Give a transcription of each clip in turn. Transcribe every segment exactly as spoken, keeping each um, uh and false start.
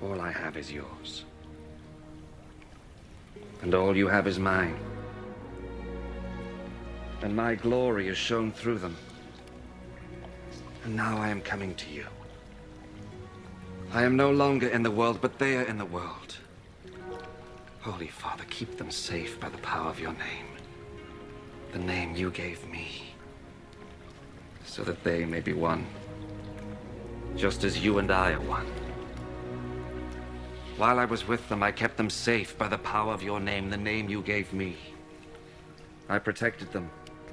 All I have is yours. And all you have is mine. And my glory is shown through them. And now I am coming to you. I am no longer in the world, but they are in the world. Holy Father, keep them safe by the power of your name, the name you gave me, so that they may be one, just as you and I are one. While I was with them, I kept them safe by the power of your name, the name you gave me. I protected them,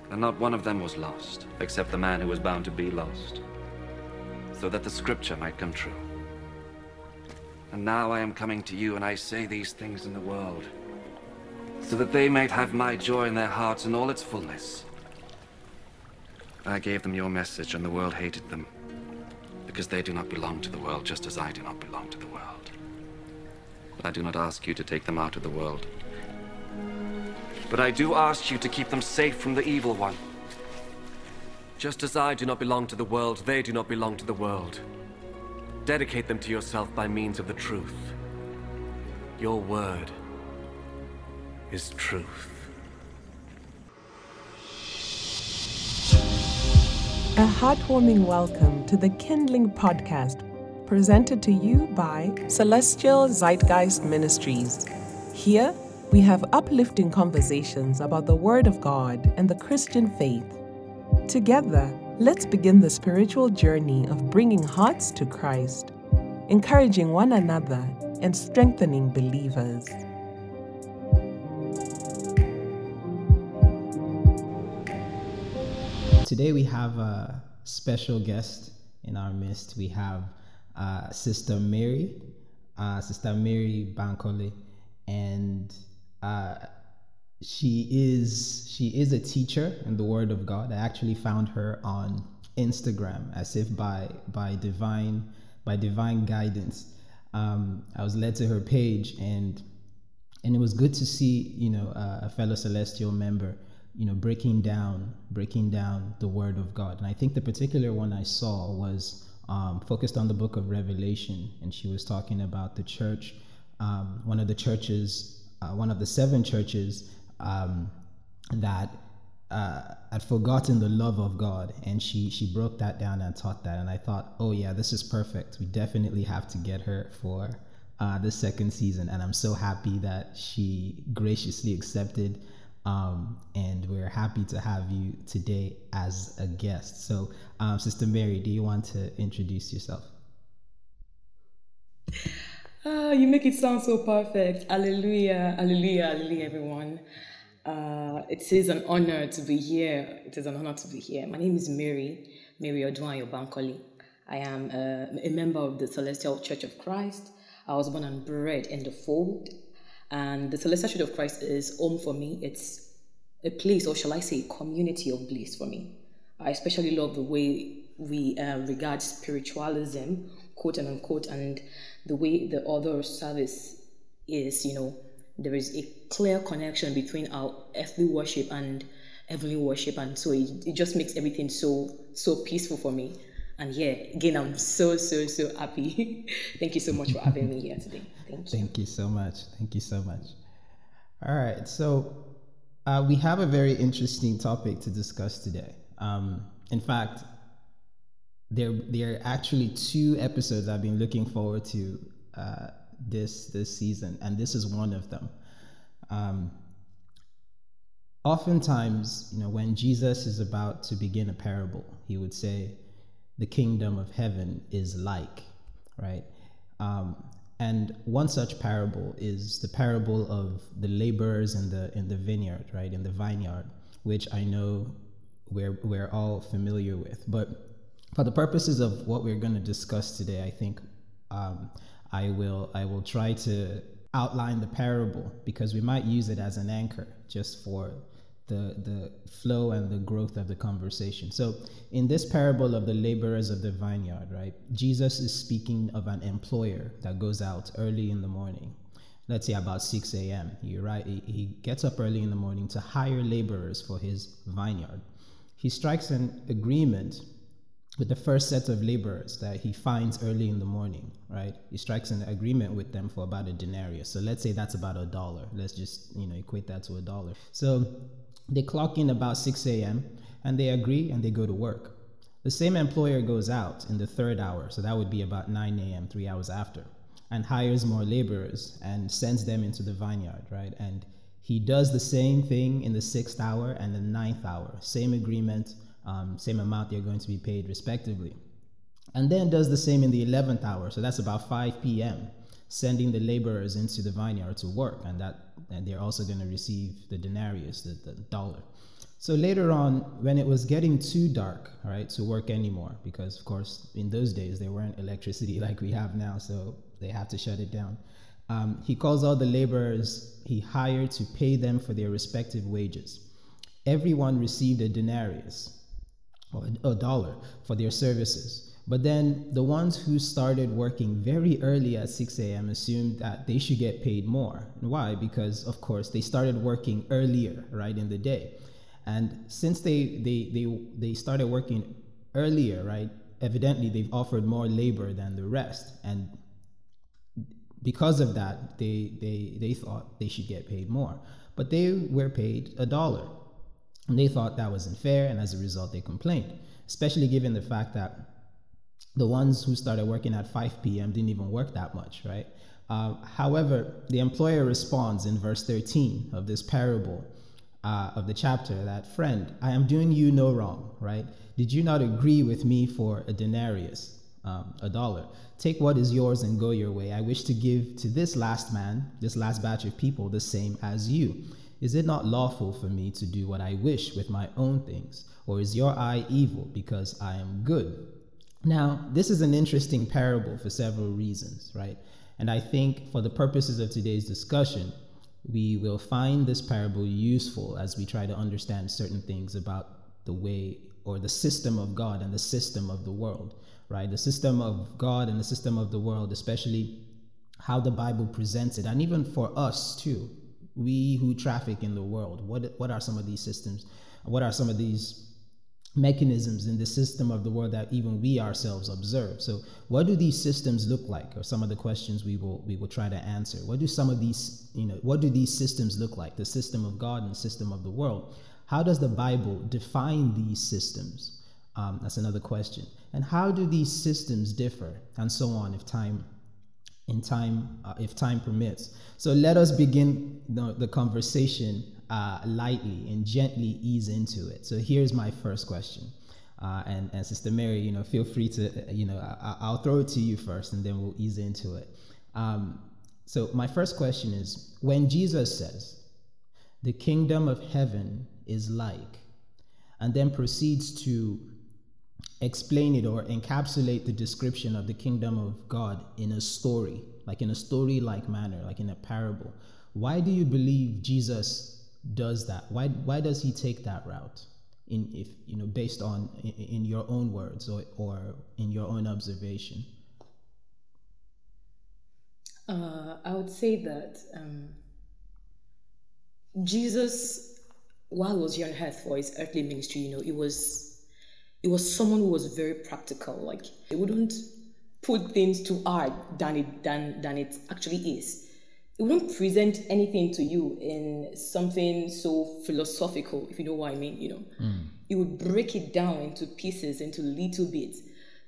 and not one of them was lost, except the man who was bound to be lost, so that the scripture might come true. And now I am coming to you, and I say these things in the world, so that they might have my joy in their hearts in all its fullness. I gave them your message, and the world hated them, because they do not belong to the world, just as I do not belong to the world. I do not ask you to take them out of the world, but I do ask you to keep them safe from the evil one. Just as I do not belong to the world, they do not belong to the world. Dedicate them to yourself by means of the truth. Your word is truth. A heartwarming welcome to the Kindling Podcast, presented to you by Celestial Zeitgeist Ministries. Here, we have uplifting conversations about the Word of God and the Christian faith. Together, let's begin the spiritual journey of bringing hearts to Christ, encouraging one another, and strengthening believers. Today we have a special guest in our midst. We have Uh, Sister Mary, uh, Sister Mary Bankole, and uh, she is she is a teacher in the Word of God. I actually found her on Instagram, as if by by divine by divine guidance. Um, I was led to her page, and and it was good to see you know uh, a fellow Celestial member you know breaking down breaking down the Word of God. And I think the particular one I saw was Um, focused on the book of Revelation, and she was talking about the church, um, one of the churches, uh, one of the seven churches um, that uh, had forgotten the love of God, and she she broke that down and taught that, and I thought, oh yeah, this is perfect. We definitely have to get her for uh, the second season, and I'm so happy that she graciously accepted, um, and we're happy to have you today as a guest. So Um, Sister Mary, do you want to introduce yourself? Oh, you make it sound so perfect. Hallelujah, hallelujah, hallelujah, everyone. Uh, it is an honor to be here. It is an honor to be here. My name is Mary, Mary Odouan Yobankoli. I am a, a member of the Celestial Church of Christ. I was born and bred in the fold. And the Celestial Church of Christ is home for me. It's a place, or shall I say, a community of bliss for me. I especially love the way we uh, regard spiritualism, quote and unquote, and the way the other service is. You know, there is a clear connection between our earthly worship and heavenly worship, and so it, it just makes everything so so peaceful for me. And yeah, again, I'm so so so happy. Thank you so much for having me here today. Thank you. Thank you so much. Thank you so much. All right, so uh, we have a very interesting topic to discuss today. Um, in fact, there there are actually two episodes I've been looking forward to uh, this this season, and this is one of them. Um, oftentimes, you know, when Jesus is about to begin a parable, he would say, "The kingdom of heaven is like," right? Um, and one such parable is the parable of the laborers in the in the vineyard, right, in the vineyard, which I know we're we're all familiar with. But for the purposes of what we're going to discuss today, I think um, I will I will try to outline the parable, because we might use it as an anchor just for the the flow and the growth of the conversation. So in this parable of the laborers of the vineyard, right, Jesus is speaking of an employer that goes out early in the morning. Let's say about six a.m. You're right. He, he gets up early in the morning to hire laborers for his vineyard. He strikes an agreement with the first set of laborers that he finds early in the morning, right? He strikes an agreement with them for about a denarius. So let's say that's about a dollar. Let's just, you know, equate that to a dollar. So they clock in about six a.m. and they agree and they go to work. The same employer goes out in the third hour, so that would be about nine a.m., three hours after, and hires more laborers and sends them into the vineyard, right? And he does the same thing in the sixth hour and the ninth hour, same agreement, um, same amount they're going to be paid respectively. And then does the same in the eleventh hour, so that's about five p.m., sending the laborers into the vineyard to work, and that and they're also going to receive the denarius, the, the dollar. So later on, when it was getting too dark, right, to work anymore, because of course in those days there weren't electricity like we have now, so they had to shut it down. Um, he calls all the laborers he hired to pay them for their respective wages. Everyone received a denarius, or a dollar, for their services. But then the ones who started working very early at six a.m. assumed that they should get paid more. Why? Because, of course, they started working earlier, right, in the day. And since they they they, they started working earlier, right, evidently they've offered more labor than the rest. And because of that, they, they, they thought they should get paid more. But they were paid a dollar. And they thought that wasn't fair, and as a result, they complained, especially given the fact that the ones who started working at five p.m. didn't even work that much, right? Uh, however, the employer responds in verse thirteen of this parable uh, of the chapter that, "Friend, I am doing you no wrong," right? "Did you not agree with me for a denarius, um, a dollar? Take what is yours and go your way. I wish to give to this last man, this last batch of people, the same as you. Is it not lawful for me to do what I wish with my own things? Or is your eye evil because I am good?" Now, this is an interesting parable for several reasons, right? And I think for the purposes of today's discussion, we will find this parable useful as we try to understand certain things about the way or the system of God and the system of the world, right? The system of God and the system of the world, especially how the Bible presents it, and even for us too, we who traffic in the world. What what are some of these systems? What are some of these mechanisms in the system of the world that even we ourselves observe? So what do these systems look like? Or some of the questions we will we will try to answer. What do some of these, you know, what do these systems look like? The system of God and system of the world. How does the Bible define these systems? Um, that's another question. And how do these systems differ? And so on, if time in time, uh, if time permits. So let us begin the, the conversation Uh, lightly and gently ease into it. So here's my first question, uh, and and Sister Mary, you know, feel free to, you know, I, I'll throw it to you first, and then we'll ease into it. Um, so my first question is: when Jesus says, "The kingdom of heaven is like," and then proceeds to explain it or encapsulate the description of the kingdom of God in a story, like in a story-like manner, like in a parable, why do you believe Jesus does that? Why why does he take that route? In if you know, based on in, in your own words or or in your own observation. Uh, I would say that um, Jesus, while he was here on earth for his earthly ministry, you know, it was it was someone who was very practical. Like, he wouldn't put things too hard than it than than it actually is. It wouldn't present anything to you in something so philosophical, if you know what I mean, you know. Mm. It would break it down into pieces, into little bits,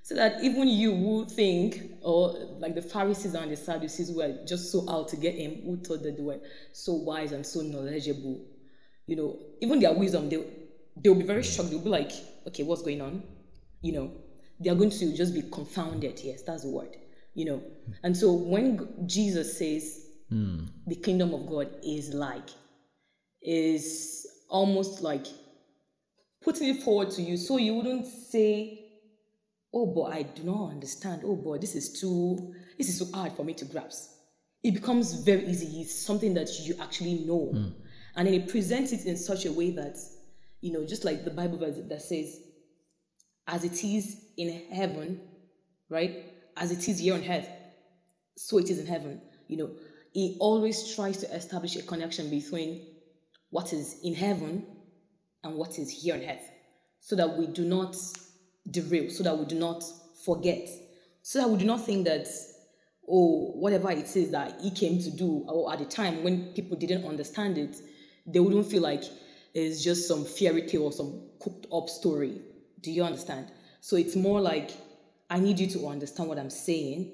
so that even you who think, or like the Pharisees and the Sadducees were just so out to get him, who thought that they were so wise and so knowledgeable, you know, even their wisdom, they, they'll be very shocked. They'll be like, okay, what's going on? You know, they're going to just be confounded. Yes, that's the word, you know. And so when Jesus says, Mm. the kingdom of God is like, is almost like putting it forward to you, so you wouldn't say, oh boy, I do not understand, oh boy, this is too this is too hard for me to grasp. It becomes very easy. It's something that you actually know. Mm. And then it presents it in such a way that, you know, just like the Bible verse that says, as it is in heaven, right, as it is here on earth, so it is in heaven. You know, he always tries to establish a connection between what is in heaven and what is here on earth, so that we do not derail, so that we do not forget, so that we do not think that, oh, whatever it is that he came to do, or at the time when people didn't understand it, they wouldn't feel like it's just some fairy tale or some cooked up story. Do you understand? So it's more like, I need you to understand what I'm saying,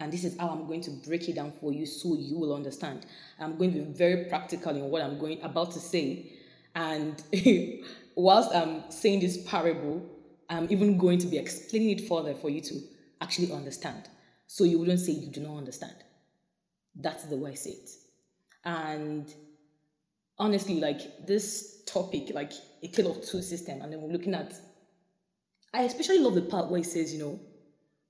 and this is how I'm going to break it down for you so you will understand. I'm going to be very practical in what I'm going about to say. And whilst I'm saying this parable, I'm even going to be explaining it further for you to actually understand. So you wouldn't say you do not understand. That's the way I say it. And honestly, like this topic, like a tale of two system, and then we're looking at, I especially love the part where it says, you know,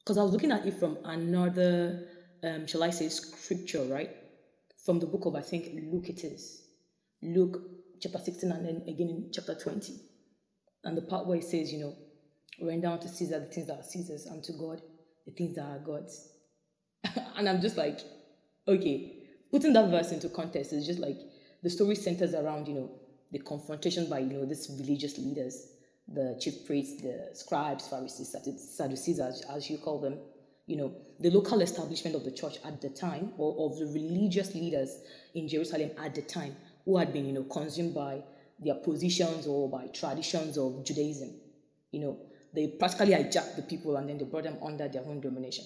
because I was looking at it from another, um, shall I say, scripture, right? From the book of, I think, Luke it is. Luke chapter sixteen, and then again in chapter twenty. And the part where it says, you know, render unto Caesar the things that are Caesar's, and to God the things that are God's. And I'm just like, okay, putting that verse into context is just like, the story centers around, you know, the confrontation by, you know, these religious leaders, the chief priests, the scribes, Pharisees, Sadducees, as, as you call them, you know, the local establishment of the church at the time, or of the religious leaders in Jerusalem at the time, who had been, you know, consumed by their positions or by traditions of Judaism. You know, they practically hijacked the people and then they brought them under their own domination.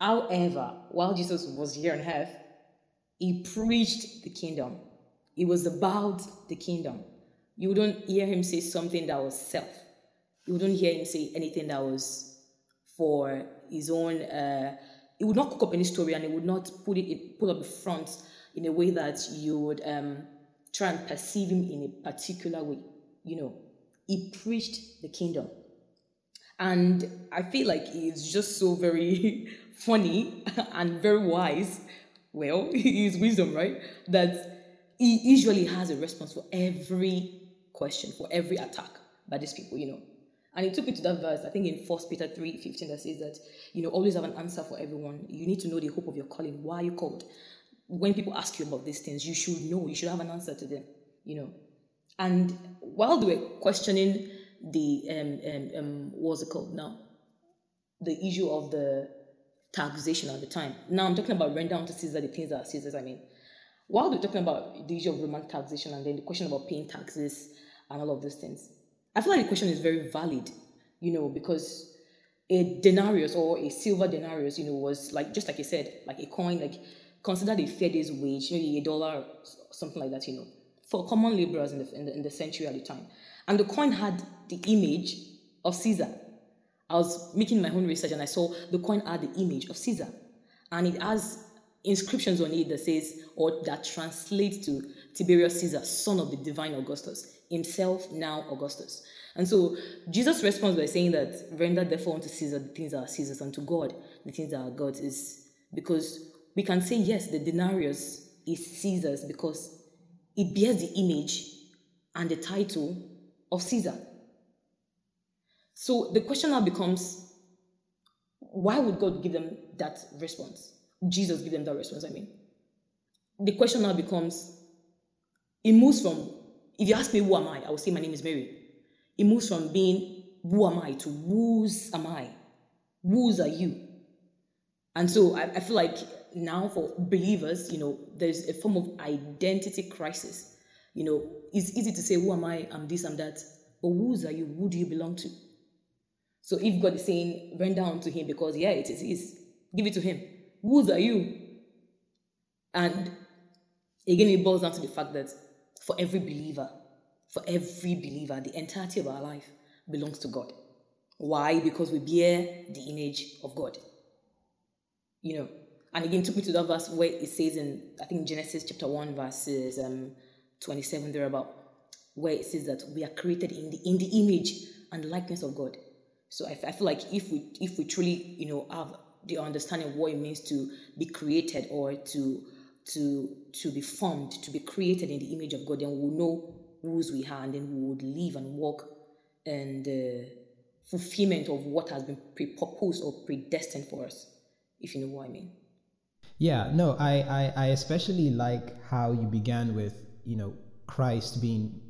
However, while Jesus was here on earth, he preached the kingdom. It was about the kingdom. You don't hear him say something that was self. You don't hear him say anything that was for his own. Uh, he would not cook up any story, and he would not put it, it pull up the front in a way that you would um, try and perceive him in a particular way. You know, he preached the kingdom, and I feel like it's just so very funny and very wise. Well, his wisdom, right? That he usually has a response for every question, for every attack by these people, you know. And it took me to that verse, I think in First Peter three fifteen, that says that, you know, always have an answer for everyone. You need to know the hope of your calling. Why are you called? When people ask you about these things, you should know, you should have an answer to them, you know. And while they were questioning the, um, um, um, what's it called now? The issue of the taxation at the time. Now I'm talking about render unto Caesar the things that are Caesar's, I mean. While they're talking about the issue of Roman taxation and then the question about paying taxes and all of those things, I feel like the question is very valid, you know, because a denarius or a silver denarius, you know, was like, just like you said, like a coin, like considered a fair day's wage, maybe a dollar, something like that, you know, for common laborers in the, in the, in the century at the time. And the coin had the image of Caesar. I was making my own research and I saw the coin had the image of Caesar. And it has inscriptions on it that says, or that translates to Tiberius Caesar, son of the divine Augustus, himself now Augustus. And so Jesus responds by saying that render therefore unto Caesar the things that are Caesar's, and to God the things that are God's, is because we can say, yes, the denarius is Caesar's because it bears the image and the title of Caesar. So the question now becomes, why would God give them that response? Jesus gave them that response, I mean. The question now becomes, it moves from, if you ask me who am I, I will say my name is Mary. It moves from being who am I to whose am I? Whose are you? And so I, I feel like now for believers, you know, there's a form of identity crisis. You know, it's easy to say who am I, I'm this, I'm that. But whose are you? Who do you belong to? So if God is saying, render unto him because, yeah, it is his, give it to him. Whose are you? And again, it boils down to the fact that for every believer, for every believer, the entirety of our life belongs to God. Why? Because we bear the image of God. You know, and again, took me to that verse where it says in, I think, Genesis chapter one, verses um, twenty-seven, thereabout, where it says that we are created in the in the image and likeness of God. So I, I feel like if we if we truly, you know, have the understanding of what it means to be created or to to to be formed, to be created in the image of God, then we'll know whose we are, and then we would live and walk in the fulfillment of what has been pre-proposed or predestined for us, if you know what I mean. Yeah, no, I, I, I especially like how you began with, you know, Christ being,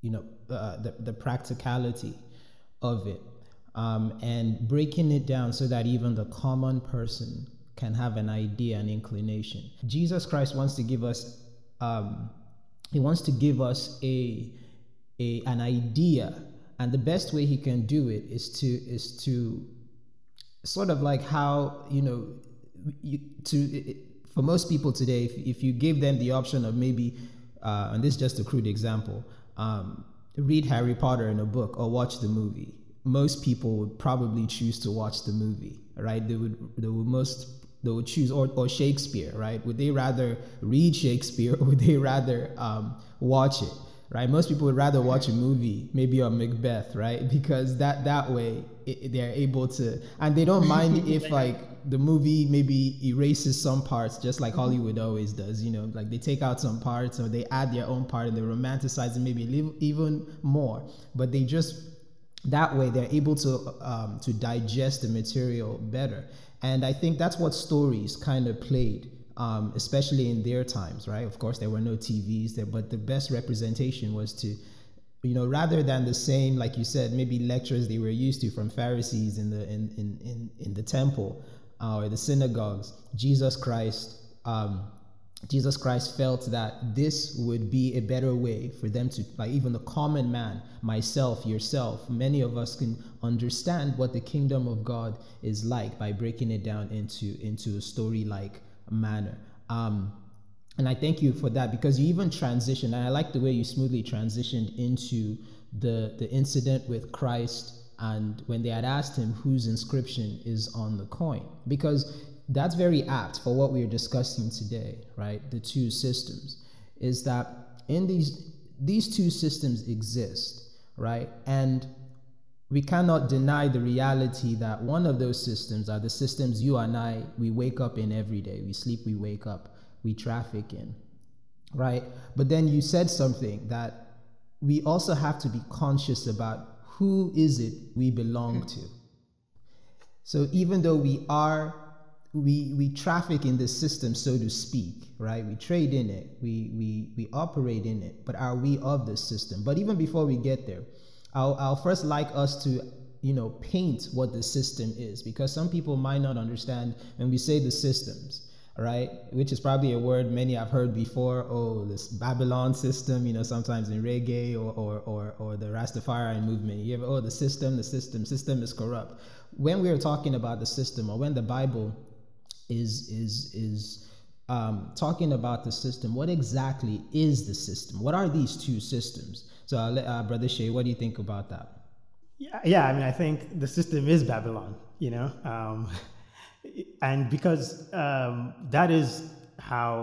you know, uh, the, the practicality of it. um, and breaking it down so that even the common person can have an idea, an inclination. Jesus Christ wants to give us, um, he wants to give us a, a an idea, and the best way he can do it is to is to sort of like how, you know, you, to for most people today, if, if you gave them the option of maybe, uh, and this is just a crude example, um, read Harry Potter in a book or watch the movie, most people would probably choose to watch the movie, right? They would they would most they would choose or, or Shakespeare, right? Would they rather read Shakespeare or would they rather um, watch it, right? Most people would rather watch a movie, maybe on Macbeth, right? Because that that way it, they're able to, and they don't mind if like the movie maybe erases some parts, just like Hollywood always does, you know, like they take out some parts or they add their own part and they romanticize it maybe even more, but they just, that way they're able to um, to digest the material better. And I think that's what stories kind of played, um, especially in their times, right? Of course, there were no T Vs there, but the best representation was to, you know, rather than the same, like you said, maybe lectures they were used to from Pharisees in the in in in, in the temple uh, or the synagogues. Jesus Christ, um, Jesus Christ felt that this would be a better way for them to, like even the common man, myself, yourself, many of us can understand what the kingdom of God is like by breaking it down into into a story-like manner. Um, and I thank you for that, because you even transitioned, and I like the way you smoothly transitioned into the the incident with Christ and when they had asked him whose inscription is on the coin, because that's very apt for what we are discussing today, right? The two systems is that in these these two systems exist, right? And we cannot deny the reality that one of those systems are the systems you and I, we wake up in every day. We sleep, we wake up, we traffic in, right? But then you said something that we also have to be conscious about, who is it we belong to? So even though we are We we traffic in this system, so to speak, right? We trade in it, we we we operate in it, but are we of this system? But even before we get there, I'll I'll first like us to, you know, paint what the system is, because some people might not understand when we say the systems, right? Which is probably a word many have heard before. Oh, this Babylon system, you know, sometimes in reggae or or or, or the Rastafarian movement. You have, oh, the system, the system, system is corrupt. When we are talking about the system, or when the Bible is is is um, talking about the system, what exactly is the system? What are these two systems? So I'll let uh, Brother Shay, what do you think about that? Yeah, yeah. I mean, I think the system is Babylon, you know, um, and because um, that is how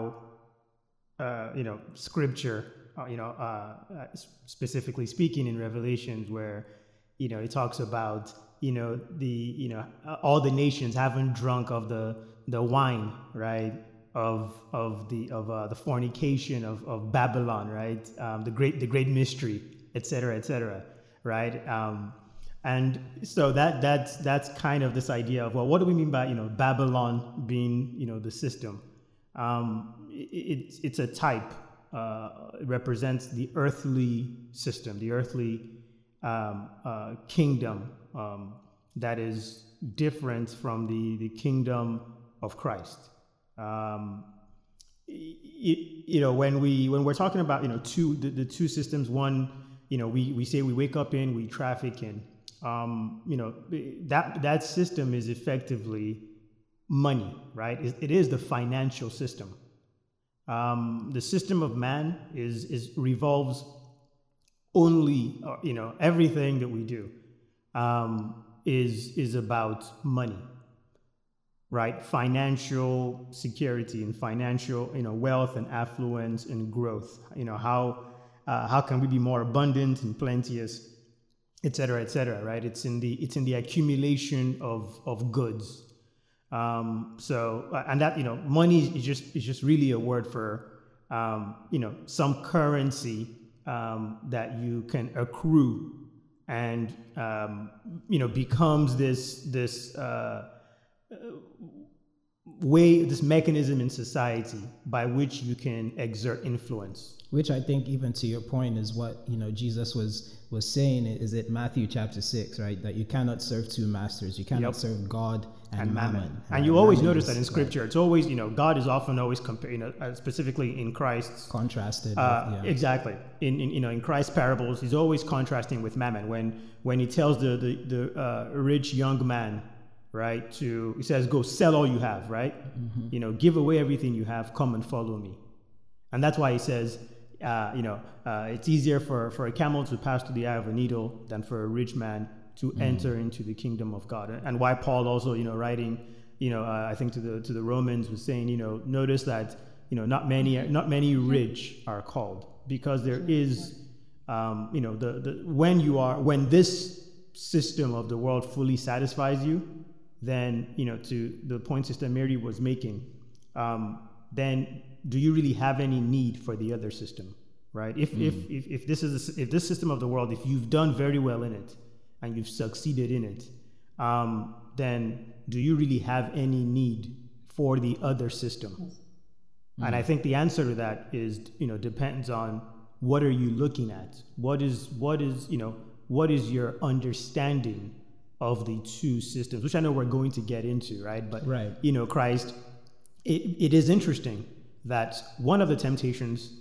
uh, you know Scripture, you know, uh, specifically speaking in Revelations, where you know it talks about you know the you know all the nations haven't drunk of the the wine, right, of of the of uh, the fornication of, of Babylon, right, um, the great the great mystery, et cetera, et cetera, right, um, and so that that's that's kind of this idea of, well, what do we mean by you know Babylon being you know the system? Um, it's it's a type, uh, it represents the earthly system, the earthly um, uh, kingdom um, that is different from the the kingdom of Christ. Um, it, you know, when we when we're talking about you know two the, the two systems, one you know we we say we wake up in, we traffic in. Um, you know that that system is effectively money, right? It, it is the financial system. Um, the system of man is is revolves only you know everything that we do um, is is about money. Right, financial security and financial, you know, wealth and affluence and growth. You know, how uh, how can we be more abundant and plenteous, et cetera, et cetera. Right, it's in the it's in the accumulation of of goods. Um, so and that you know, money is just is just really a word for um, you know some currency um, that you can accrue and um, you know becomes this this. Uh, way, this mechanism in society by which you can exert influence. Which I think, even to your point, is what, you know, Jesus was was saying, is it Matthew chapter six, right? That you cannot serve two masters. You cannot yep. serve God and, and mammon. mammon. And, and you always notice that in scripture. Right. It's always, you know, God is often always compared, you know, specifically in Christ's contrasted. Uh, with, yeah. Exactly. In, in you know in Christ's parables, he's always contrasting with mammon. When when he tells the the, the uh, rich young man, right, to, he says, go sell all you have, right? Mm-hmm. You know, give away everything you have, come and follow me. And that's why he says, uh, you know, uh, it's easier for, for a camel to pass through the eye of a needle than for a rich man to mm-hmm. enter into the kingdom of God. And why Paul also, you know, writing, you know, uh, I think to the to the Romans was saying, you know, notice that, you know, not many not many rich are called, because there is, um, you know, the, the when you are, when this system of the world fully satisfies you, then, you know, to the point Sister Mary was making, um, then do you really have any need for the other system, right? If, mm. if if if this is a, if this system of the world, if you've done very well in it and you've succeeded in it, um, then do you really have any need for the other system? Yes. Mm. And I think the answer to that is, you know, depends on what are you looking at? What is what is you know what is your understanding of the two systems, which I know we're going to get into, right? But, right. you know, Christ, it, it is interesting that one of the temptations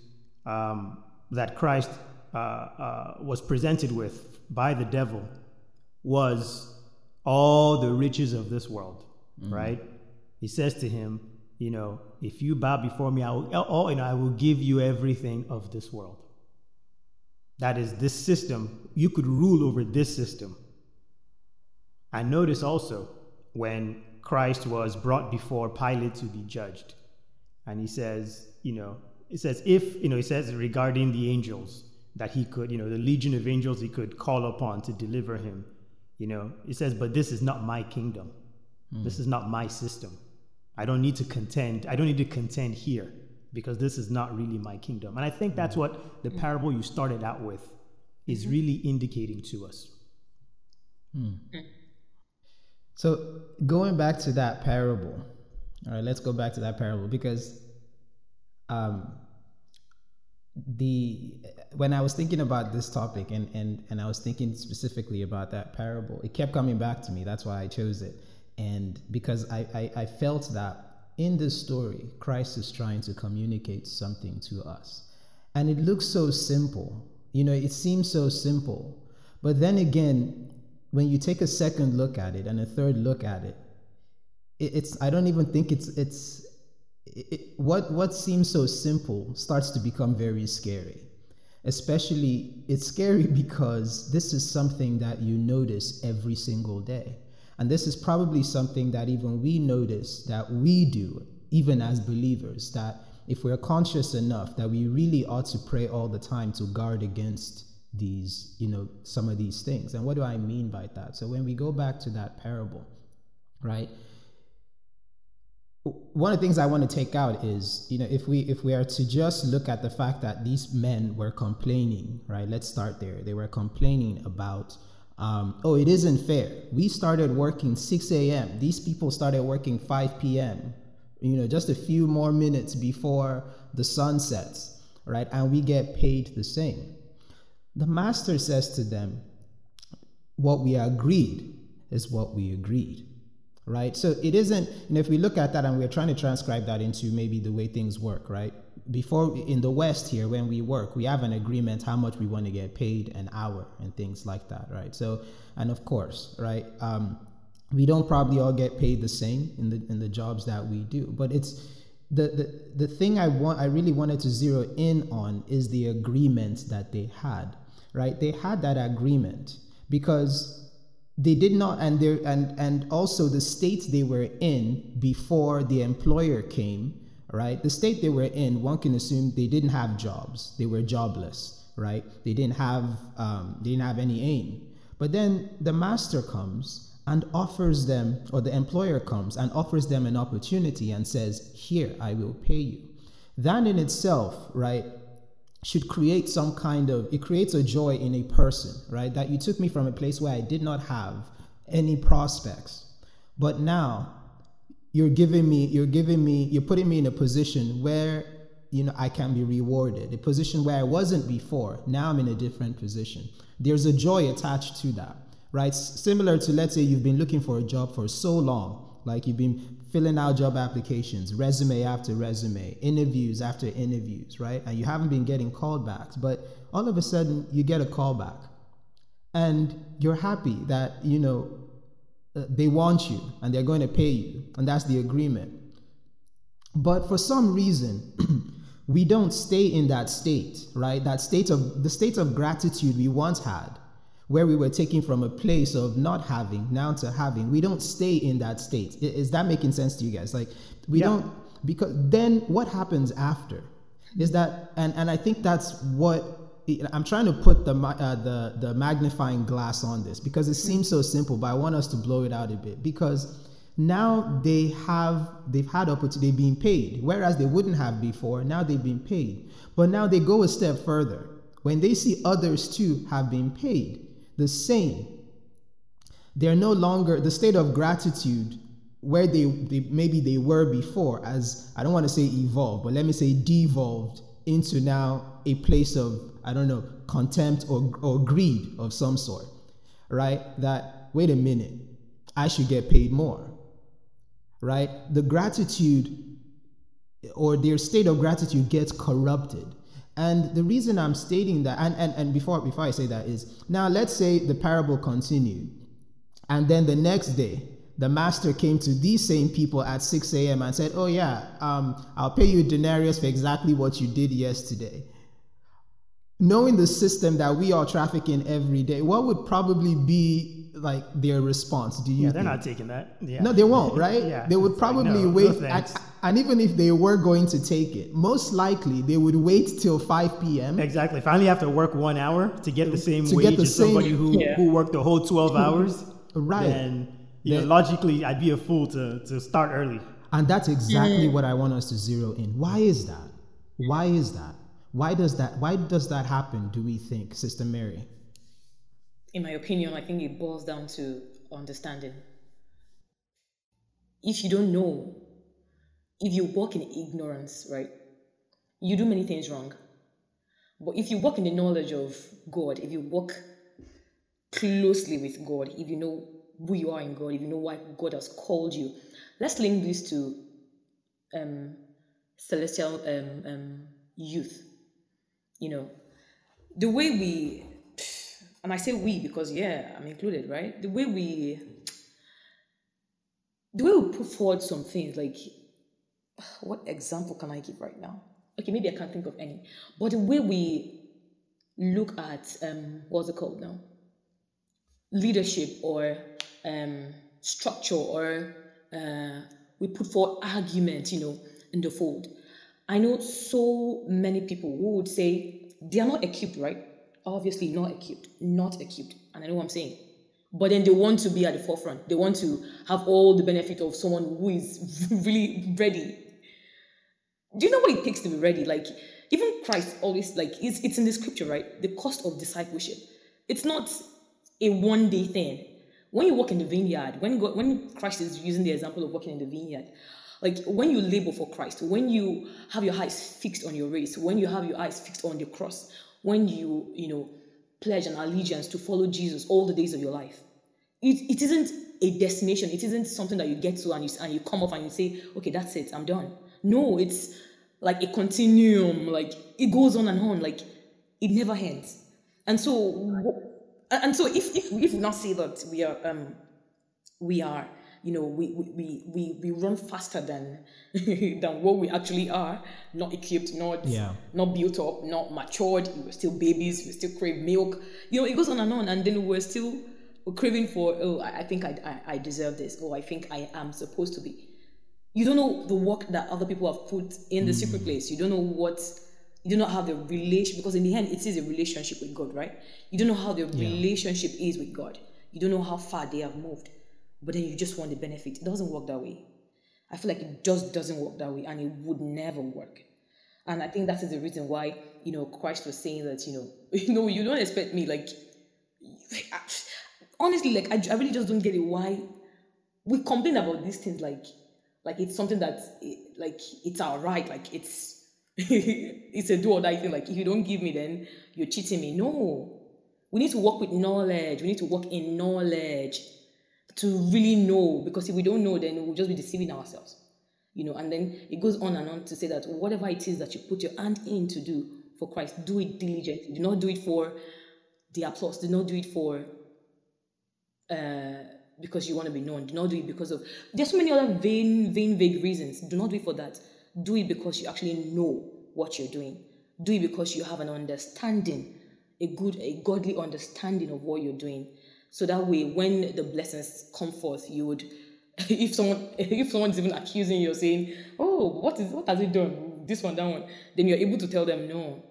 um, that Christ uh, uh, was presented with by the devil was all the riches of this world, mm-hmm. right? He says to him, you know, if you bow before me, I will, oh, you know, I will give you everything of this world. That is this system. You could rule over this system. And notice also when Christ was brought before Pilate to be judged, and he says, you know, it says if, you know, he says regarding the angels that he could, you know, the legion of angels he could call upon to deliver him, you know, it says, but this is not my kingdom. Mm. This is not my system. I don't need to contend. I don't need to contend here because this is not really my kingdom. And I think that's what the parable you started out with is really indicating to us. Mm. So going back to that parable, all right, let's go back to that parable because um, the when I was thinking about this topic and, and, and I was thinking specifically about that parable, it kept coming back to me. That's why I chose it. And because I, I, I felt that in this story, Christ is trying to communicate something to us. And it looks so simple. You know, it seems so simple. But then again, when you take a second look at it and a third look at it, it it's I don't even think it's it's it, what what seems so simple starts to become very scary. Especially it's scary because this is something that you notice every single day. And this is probably something that even we notice that we do, even as believers, that if we're conscious enough that we really ought to pray all the time to guard against these, you know, some of these things. And what do I mean by that? So when we go back to that parable, right? One of the things I want to take out is, you know, if we if we are to just look at the fact that these men were complaining, right? Let's start there. They were complaining about, um, oh, it isn't fair. We started working six a.m. These people started working five p.m., you know, just a few more minutes before the sun sets, right? And we get paid the same. The master says to them, what we agreed is what we agreed, right? So it isn't, and if we look at that and we're trying to transcribe that into maybe the way things work, right? Before, in the West here, when we work, we have an agreement how much we want to get paid an hour and things like that, right? So, and of course, right, um, we don't probably all get paid the same in the in the jobs that we do, but it's, The, the the thing I want I really wanted to zero in on is the agreement that they had, right? They had that agreement because they did not, and there and and also the state they were in before the employer came, right? The state they were in, one can assume they didn't have jobs, they were jobless, right? They didn't have um, they didn't have any aim. But then the master comes and offers them, or the employer comes and offers them an opportunity and says, here, I will pay you. That in itself, right, should create some kind of, it creates a joy in a person, right? That you took me from a place where I did not have any prospects, but now you're giving me, you're giving me, you're putting me in a position where, you know, I can be rewarded, a position where I wasn't before. Now I'm in a different position. There's a joy attached to that, right? Similar to, let's say you've been looking for a job for so long, like you've been filling out job applications, resume after resume, interviews after interviews, right? And you haven't been getting callbacks, but all of a sudden you get a callback and you're happy that, you know, they want you and they're going to pay you. And that's the agreement. But for some reason, we don't stay in that state, right? That state of the state of gratitude we once had, where we were taking from a place of not having now to having. We don't stay in that state. Is that making sense to you guys? Like we yeah. don't, because then what happens after is that, and, and I think that's what, I'm trying to put the uh, the the magnifying glass on this because it seems so simple, but I want us to blow it out a bit because now they have they've had opportunity, they've been paid, whereas they wouldn't have before. Now they've been paid, but now they go a step further when they see others too have been paid the same. They're no longer the state of gratitude where they, they maybe they were before, as I don't want to say evolved, but let me say devolved into now a place of, I don't know, contempt or or greed of some sort, right? That, wait a minute, I should get paid more, right? The gratitude or their state of gratitude gets corrupted. And the reason I'm stating that, and, and, and before, before I say that is, now let's say the parable continued, and then the next day, the master came to these same people at six a.m. and said, oh yeah, um, I'll pay you a denarius for exactly what you did yesterday. Knowing the system that we are trafficking every day, what would probably be like their response? Do you? Yeah, they're think? Not taking that. Yeah. No, they won't, right? yeah, they would probably like, no, wait. No at, and even if they were going to take it, most likely they would wait till five p.m. Exactly. Finally, have to work one hour to get the same to wage the as same, somebody who, yeah. who worked the whole twelve hours. Right. And you know, logically, I'd be a fool to, to start early. And that's exactly yeah. what I want us to zero in. Why is that? Why is that? Why does that why does that happen, do we think, Sister Mary? In my opinion, I think it boils down to understanding. If you don't know, if you walk in ignorance, right, you do many things wrong. But if you walk in the knowledge of God, if you walk closely with God, if you know who you are in God, if you know why God has called you, let's link this to um, celestial um, um, youth. You know, the way we, and I say we because, yeah, I'm included, right? The way we, the way we put forward some things, like, what example can I give right now? Okay, maybe I can't think of any. But the way we look at, um, what's it called now? Leadership or um, structure or uh, we put forward argument, you know, in the fold. I know so many people who would say they are not equipped, right? Obviously not equipped, not equipped. And I know what I'm saying. But then they want to be at the forefront. They want to have all the benefit of someone who is really ready. Do you know what it takes to be ready? Like, even Christ always, like, it's, it's in the scripture, right? The cost of discipleship. It's not a one-day thing. When you walk in the vineyard, when God, when Christ is using the example of walking in the vineyard, like when you labor for Christ, when you have your eyes fixed on your race, when you have your eyes fixed on the cross, when you, you know, pledge an allegiance to follow Jesus all the days of your life, it, it isn't a destination. It isn't something that you get to and you, and you come up and you say, okay, that's it, I'm done. No, it's like a continuum. Like it goes on and on. Like it never ends. And so, and so if, if, if we not say that we are, um, we are, you know, we we we we run faster than than what we actually are. Not equipped, not yeah. not built up, not matured. We're still babies. We still crave milk. You know, it goes on and on. And then we're still we're craving for. Oh, I, I think I, I I deserve this. Oh, I think I am supposed to be. You don't know the work that other people have put in the mm. secret place. You don't know what. You don't know how the relation, because in the end it is a relationship with God, right? You don't know how the yeah. relationship is with God. You don't know how far they have moved. But then you just want the benefit. It doesn't work that way. I feel like it just doesn't work that way, and it would never work. And I think that is the reason why, you know, Christ was saying that, you know, you know, you don't expect me. Like, I, honestly, like I, I really just don't get it why we complain about these things. Like, Like it's something that, like, it's our right. Like it's, it's a do or die thing. Like if you don't give me, then you're cheating me. No, we need to work with knowledge. We need to work in knowledge to really know, because if we don't know, then we'll just be deceiving ourselves, you know. And then it goes on and on to say that whatever it is that you put your hand in to do for Christ, do it diligently. Do not do it for the applause. Do not do it for, uh, because you want to be known. Do not do it because of, there's so many other vain, vain, vague reasons. Do not do it for that. Do it because you actually know what you're doing. Do it because you have an understanding, a good, a godly understanding of what you're doing. So that way, when the blessings come forth, you would, if someone, if someone's even accusing you, saying, "Oh, what is, what has it done? This one, that one," then you're able to tell them, "No,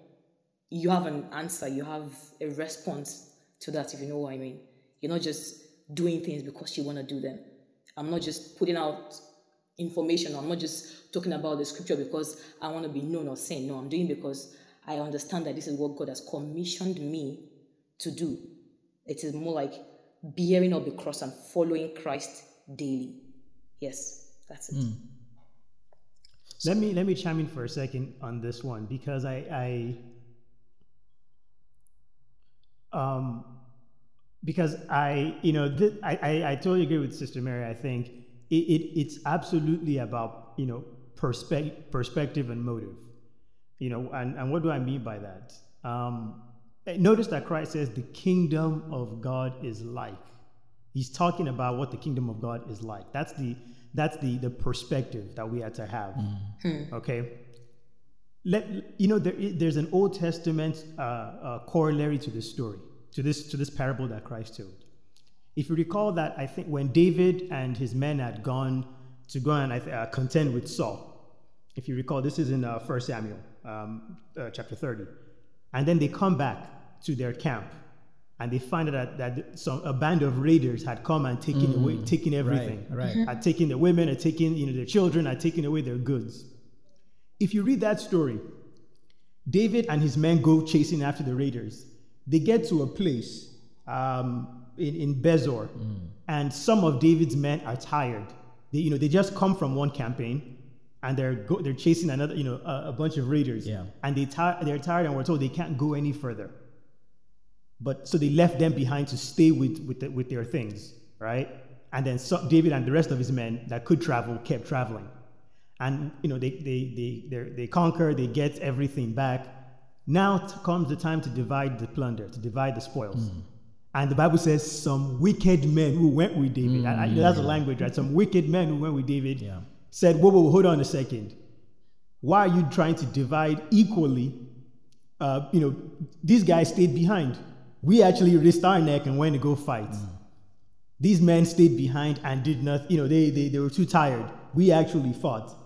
you have an answer. You have a response to that." If you know what I mean, you're not just doing things because you want to do them. I'm not just putting out information. I'm not just talking about the scripture because I want to be known or seen. No, I'm doing because I understand that this is what God has commissioned me to do. It is more like bearing up the cross and following Christ daily. Yes, that's it. Mm. So, let me let me chime in for a second on this one, because I, I um. Because I, you know, th- I, I, I totally agree with Sister Mary. I think it, it it's absolutely about, you know, perspe- perspective and motive, you know, and, and what do I mean by that? Um, notice that Christ says the kingdom of God is like. He's talking about what the kingdom of God is like. That's the that's the the perspective that we had to have. Mm. Okay. Let you know there is, there's an Old Testament uh, uh, corollary to this story. To this to this parable that Christ told. If you recall that, I think when David and his men had gone to go and uh, contend with Saul, if you recall, this is in uh, First Samuel um, uh, chapter thirty, and then they come back to their camp and they find out that, that some a band of raiders had come and taken mm, away, taken everything, right, right. Mm-hmm. Had taken the women, had taken you know their children, had taken away their goods. If you read that story, David and his men go chasing after the raiders. They get to a place um, in, in Bezor, mm. and some of David's men are tired. They, you know, they just come from one campaign, and they're go- they're chasing another, you know, a, a bunch of raiders. Yeah. And they ti- they're tired, and we're told they can't go any further. But so they left them behind to stay with with the, with their things, right? And then so David and the rest of his men that could travel kept traveling, and you know they they they they conquer, they get everything back. Now comes the time to divide the plunder, to divide the spoils. Mm. And the Bible says some wicked men who went with David, mm, I, I, yeah, that's the language, right? Some wicked men who went with David yeah. said, whoa, whoa, hold on a second. Why are you trying to divide equally? Uh, you know, these guys stayed behind. We actually risked our neck and went to go fight. Mm. These men stayed behind and did nothing. You know, they, they, they were too tired. We actually fought.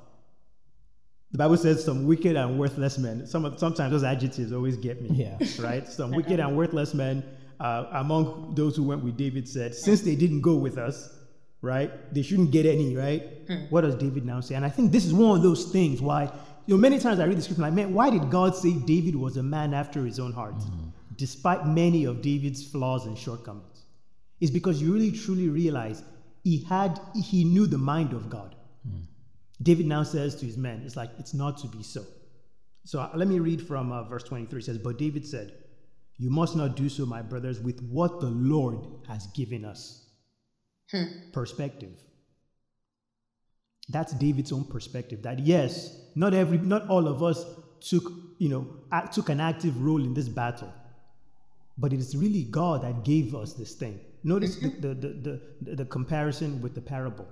The Bible says some wicked and worthless men. Some of, sometimes those adjectives always get me. Yeah. Right? Some wicked and worthless men uh, among those who went with David said, since they didn't go with us, right, they shouldn't get any, right? Mm. What does David now say? And I think this is one of those things why, you know, many times I read the scripture, I'm like, man, why did God say David was a man after his own heart? Mm. Despite many of David's flaws and shortcomings. It's because you really, truly realize he had, he knew the mind of God. Mm. David now says to his men, it's like, it's not to be so. So uh, let me read from uh, verse twenty-three. It says, but David said, you must not do so, my brothers, with what the Lord has given us. Hmm. Perspective. That's David's own perspective, that yes, not every, not all of us took, you know, act, took an active role in this battle, but it is really God that gave us this thing. Notice mm-hmm. the, the, the, the, the comparison with the parable.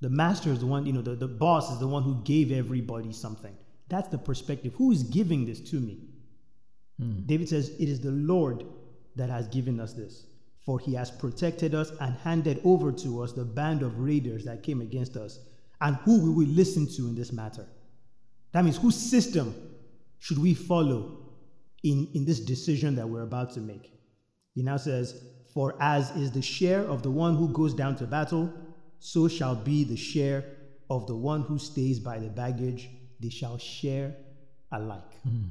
The master is the one, you know, the, the boss is the one who gave everybody something. That's the perspective. Who is giving this to me? Mm. David says, it is the Lord that has given us this, for he has protected us and handed over to us the band of raiders that came against us, and who we will listen to in this matter. That means whose system should we follow in, in this decision that we're about to make? He now says, for as is the share of the one who goes down to battle, so shall be the share of the one who stays by the baggage. They shall share alike. Mm.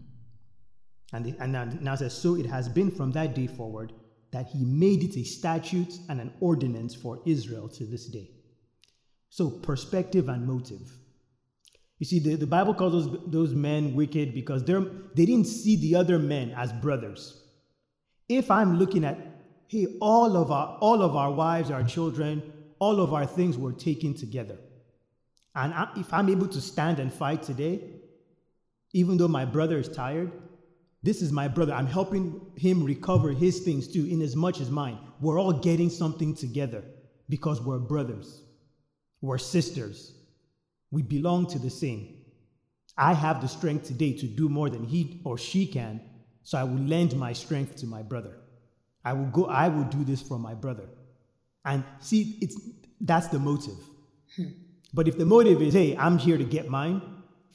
And, they, and now, now it says, so it has been from that day forward that he made it a statute and an ordinance for Israel to this day. So perspective and motive. You see, the, the Bible calls those, those men wicked because they they didn't see the other men as brothers. If I'm looking at, hey, all of our all of our wives, our children, all of our things were taken together. And I, if I'm able to stand and fight today, even though my brother is tired, this is my brother. I'm helping him recover his things too, in as much as mine. We're all getting something together because we're brothers. We're sisters. We belong to the same. I have the strength today to do more than he or she can, so I will lend my strength to my brother. I will go, I will do this for my brother. And see, it's that's the motive. Hmm. But if the motive is, hey, I'm here to get mine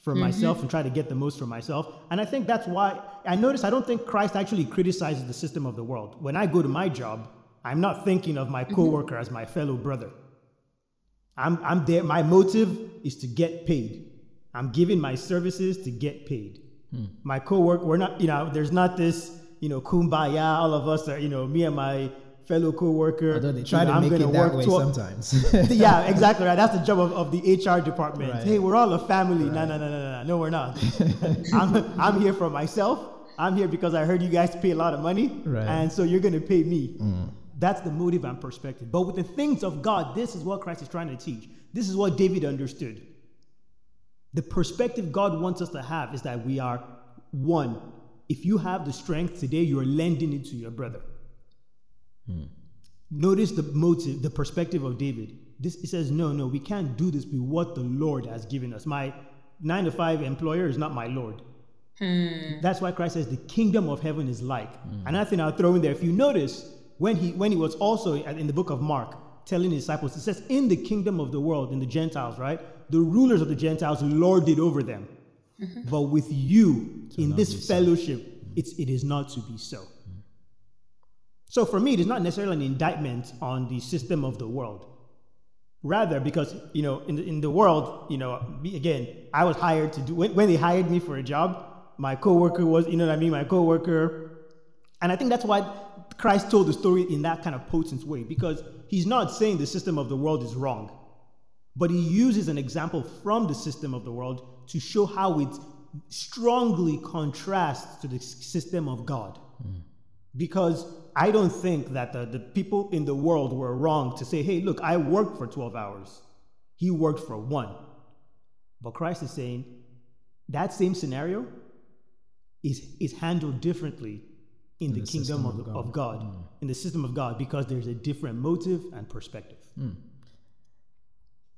for mm-hmm. myself and try to get the most for myself. And I think that's why I notice I don't think Christ actually criticizes the system of the world. When I go to my job, I'm not thinking of my coworker mm-hmm. as my fellow brother. I'm I'm there. My motive is to get paid. I'm giving my services to get paid. Hmm. My coworker, we're not, you know, there's not this, you know, kumbaya, all of us are, you know, me and my fellow co-worker. Although they try you know, to I'm make it that way tw- sometimes. Yeah, exactly, right? That's the job of, of the H R department. Right. Hey, we're all a family. Right. No, no, no, no, no, no, we're not. I'm, I'm here for myself. I'm here because I heard you guys pay a lot of money. Right. And so you're going to pay me. Mm. That's the motive and perspective. But with the things of God, this is what Christ is trying to teach. This is what David understood. The perspective God wants us to have is that we are one. If you have the strength today, you are lending it to your brother. Hmm. Notice the motive, the perspective of David. This it says, no, no, we can't do this with what the Lord has given us. My nine to five employer is not my Lord. Hmm. That's why Christ says the kingdom of heaven is like. Hmm. Another thing I'll throw in there. If you notice, when he when he was also in the book of Mark telling his disciples, it says in the kingdom of the world, in the Gentiles, right? The rulers of the Gentiles lorded over them. Mm-hmm. But with you, to in this fellowship, so. it's, it is not to be so. Mm-hmm. So for me, it is not necessarily an indictment on the system of the world. Rather, because, you know, in the, in the world, you know, again, I was hired to do, when, when they hired me for a job, my coworker was, you know what I mean, my coworker. And I think that's why Christ told the story in that kind of potent way, because he's not saying the system of the world is wrong. But he uses an example from the system of the world to show how it strongly contrasts to the system of God. Mm. Because I don't think that the, the people in the world were wrong to say, hey, look, I worked for twelve hours. He worked for one. But Christ is saying that same scenario is, is handled differently in, in the, the kingdom of, of God, of God mm. in the system of God, because there's a different motive and perspective. Mm.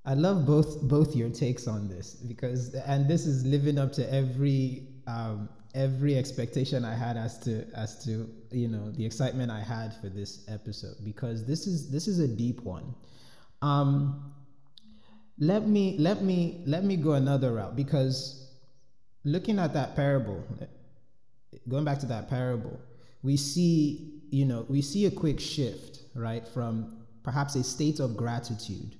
I love both both your takes on this, because and this is living up to every um, every expectation I had as to as to you know the excitement I had for this episode, because this is this is a deep one. Um, let me let me let me go another route, because looking at that parable, going back to that parable, we see you know we see a quick shift, right, from perhaps a state of gratitude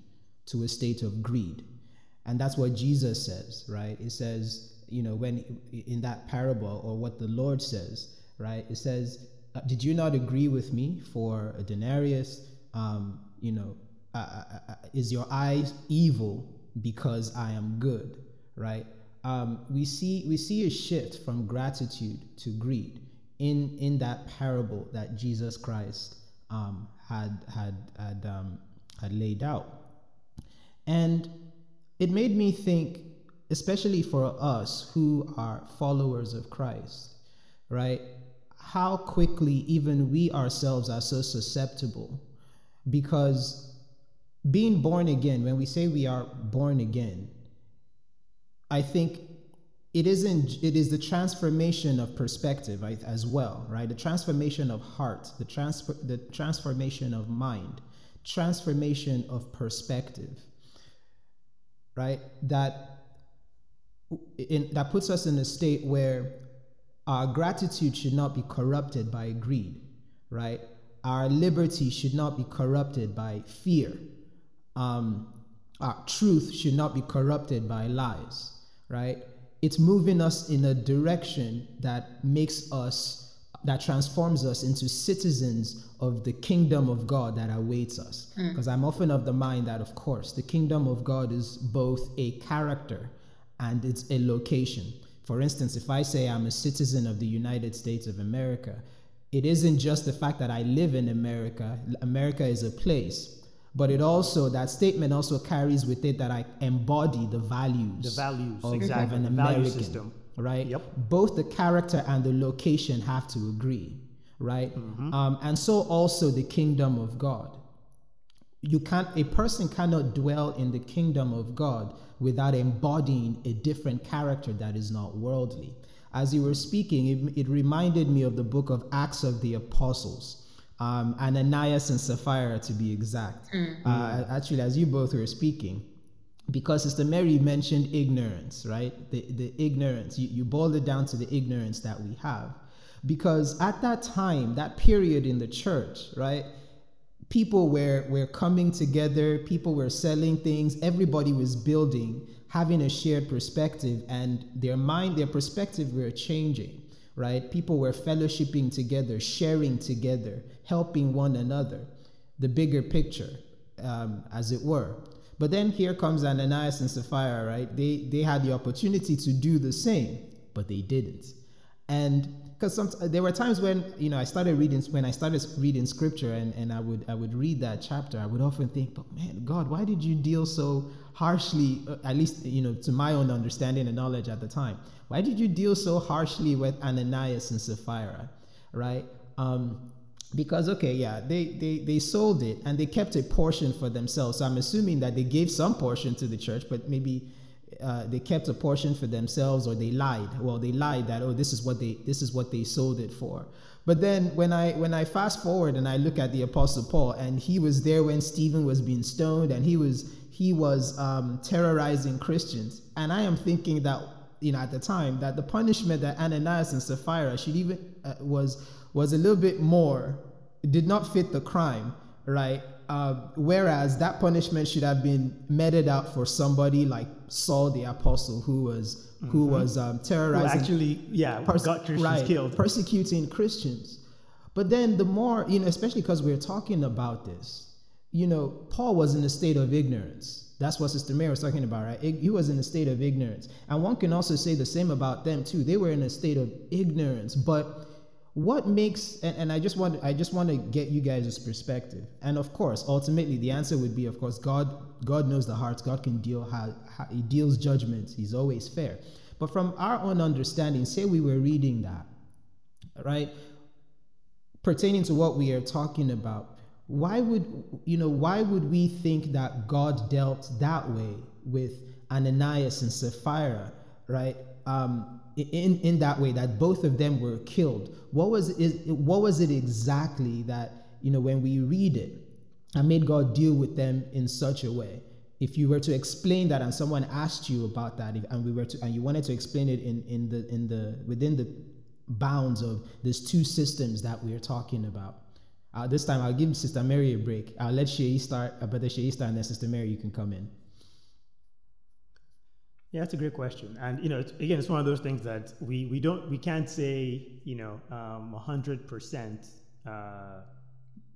to a state of greed. And that's what Jesus says, right? It says, you know, when in that parable, or what the Lord says, right? It says, did you not agree with me for a denarius? Um, you know, uh, uh, uh, is your eye evil because I am good, right? Um, we see we see a shift from gratitude to greed in in that parable that Jesus Christ um, had had had um, had laid out. And it made me think, especially for us who are followers of Christ, right? How quickly even we ourselves are so susceptible, because being born again, when we say we are born again, I think it isn't, it is the transformation of perspective, right, as well, right? The transformation of heart, the transfer, the transformation of mind, transformation of perspective. Right, that in, that puts us in a state where our gratitude should not be corrupted by greed, right? Our liberty should not be corrupted by fear. Um, our truth should not be corrupted by lies, right? It's moving us in a direction that makes us that transforms us into citizens of the kingdom of God that awaits us. Because mm. I'm often of the mind that, of course, the kingdom of God is both a character and it's a location. For instance, if I say I'm a citizen of the United States of America, it isn't just the fact that I live in America. America is a place. But it also, that statement also carries with it that I embody the values, the values of, exactly. of an American. Value system. Right? Yep. Both the character and the location have to agree, right? Mm-hmm. Um, and so also the kingdom of God. You can't, a person cannot dwell in the kingdom of God without embodying a different character that is not worldly. As you were speaking, it, it reminded me of the book of Acts of the Apostles, um, Ananias and Sapphira to be exact. Mm-hmm. Uh, actually, as you both were speaking, because Sister Mary mentioned ignorance, right? The the ignorance, you, you boil it down to the ignorance that we have. Because at that time, that period in the church, right? People were, were coming together, people were selling things, everybody was building, having a shared perspective, and their mind, their perspective were changing, right? People were fellowshipping together, sharing together, helping one another, the bigger picture, um, as it were. But then here comes Ananias and Sapphira, right? They they had the opportunity to do the same, but they didn't. And because there were times when, you know, I started reading, when I started reading scripture and, and I would I would read that chapter, I would often think, but man, God, why did you deal so harshly, at least, you know, to my own understanding and knowledge at the time, why did you deal so harshly with Ananias and Sapphira, right? Um, Because, okay, yeah, they, they, they sold it and they kept a portion for themselves. So I'm assuming that they gave some portion to the church, but maybe uh, they kept a portion for themselves, or they lied. Well, they lied that, oh, this is what they this is what they sold it for. But then when I when I fast forward and I look at the Apostle Paul, and he was there when Stephen was being stoned, and he was he was um, terrorizing Christians. And I am thinking that, you know, at the time that the punishment that Ananias and Sapphira should even uh, was was a little bit more, did not fit the crime, right? Uh, whereas that punishment should have been meted out for somebody like Saul the Apostle, who was mm-hmm. who was um, terrorizing, who actually, yeah, perse- got Christians right, killed, persecuting Christians. But then the more, you know, especially because we're talking about this, you know, Paul was in a state of ignorance. That's what Sister Mary was talking about, right? He was in a state of ignorance. And one can also say the same about them too. They were in a state of ignorance. But what makes, and, and I just want I just want to get you guys' perspective. And of course, ultimately, the answer would be, of course, God God knows the hearts. God can deal how, how he deals judgment. He's always fair. But from our own understanding, say we were reading that, right? Pertaining to what we are talking about, Why would, you know, why would we think that God dealt that way with Ananias and Sapphira, right? Um, in, in that way, that both of them were killed. What was it, what was it exactly that, you know, when we read it, I made God deal with them in such a way? If you were to explain that, and someone asked you about that, and we were to, and you wanted to explain it in, in the in the within the bounds of these two systems that we're talking about. Uh, this time, I'll give Sister Mary a break. I'll let Shei start, uh, Brother Shei start, and then Sister Mary, you can come in. Yeah, that's a great question. And, you know, it's, again, it's one of those things that we, we don't, we can't say, you know, um, one hundred percent. Uh,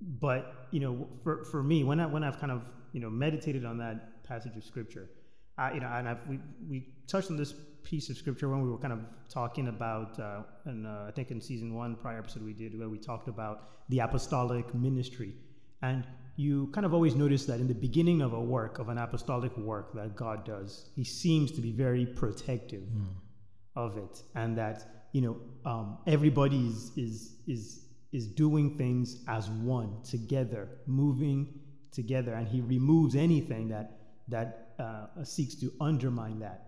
but, you know, for, for me, when, I, when I've kind of, you know, meditated on that passage of Scripture, I, you know, and I've, we, we touched on this piece of Scripture when we were kind of talking about, uh, and uh, I think in season one, prior episode we did, where we talked about the apostolic ministry. And you kind of always notice that in the beginning of a work, of an apostolic work that God does, he seems to be very protective mm. of it. And that, you know, um, everybody is, is, is, is doing things as one, together, moving together. And he removes anything that, that, Uh, seeks to undermine that,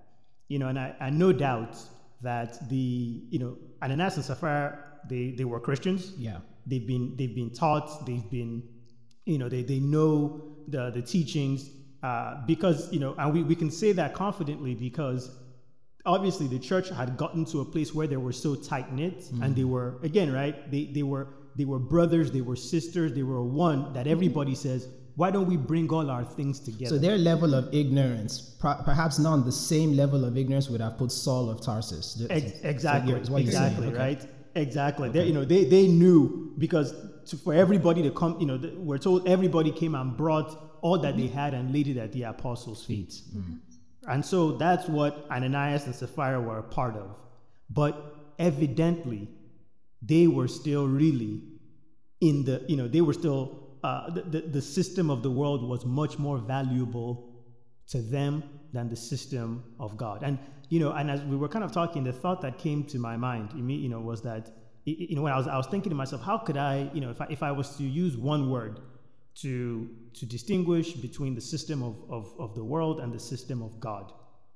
you know, and I, I no doubt that the, you know, Ananias and Sapphira, they, they were Christians. Yeah. They've been, they've been taught, they've been, you know, they, they know the, the teachings, uh, because, you know, and we, we can say that confidently because obviously the church had gotten to a place where they were so tight knit mm-hmm. and they were, again, right. They, they were, they were brothers, they were sisters, they were one that everybody says, why don't we bring all our things together? So their level of ignorance, perhaps not on the same level of ignorance, would have put Saul of Tarsus. Ex- exactly, so exactly, okay. right? Exactly. Okay. They, you know, they, they knew because to, for everybody to come, you know, the, we're told everybody came and brought all that mm-hmm. they had and laid it at the apostles' feet. Mm-hmm. And so that's what Ananias and Sapphira were a part of. But evidently, they were still really in the, you know, they were still, uh, the, the, the system of the world was much more valuable to them than the system of God. And, you know, and as we were kind of talking, the thought that came to my mind, you know, was that, you know, when I was, I was thinking to myself, how could I, you know, if I, if I was to use one word to, to distinguish between the system of, of, of the world and the system of God,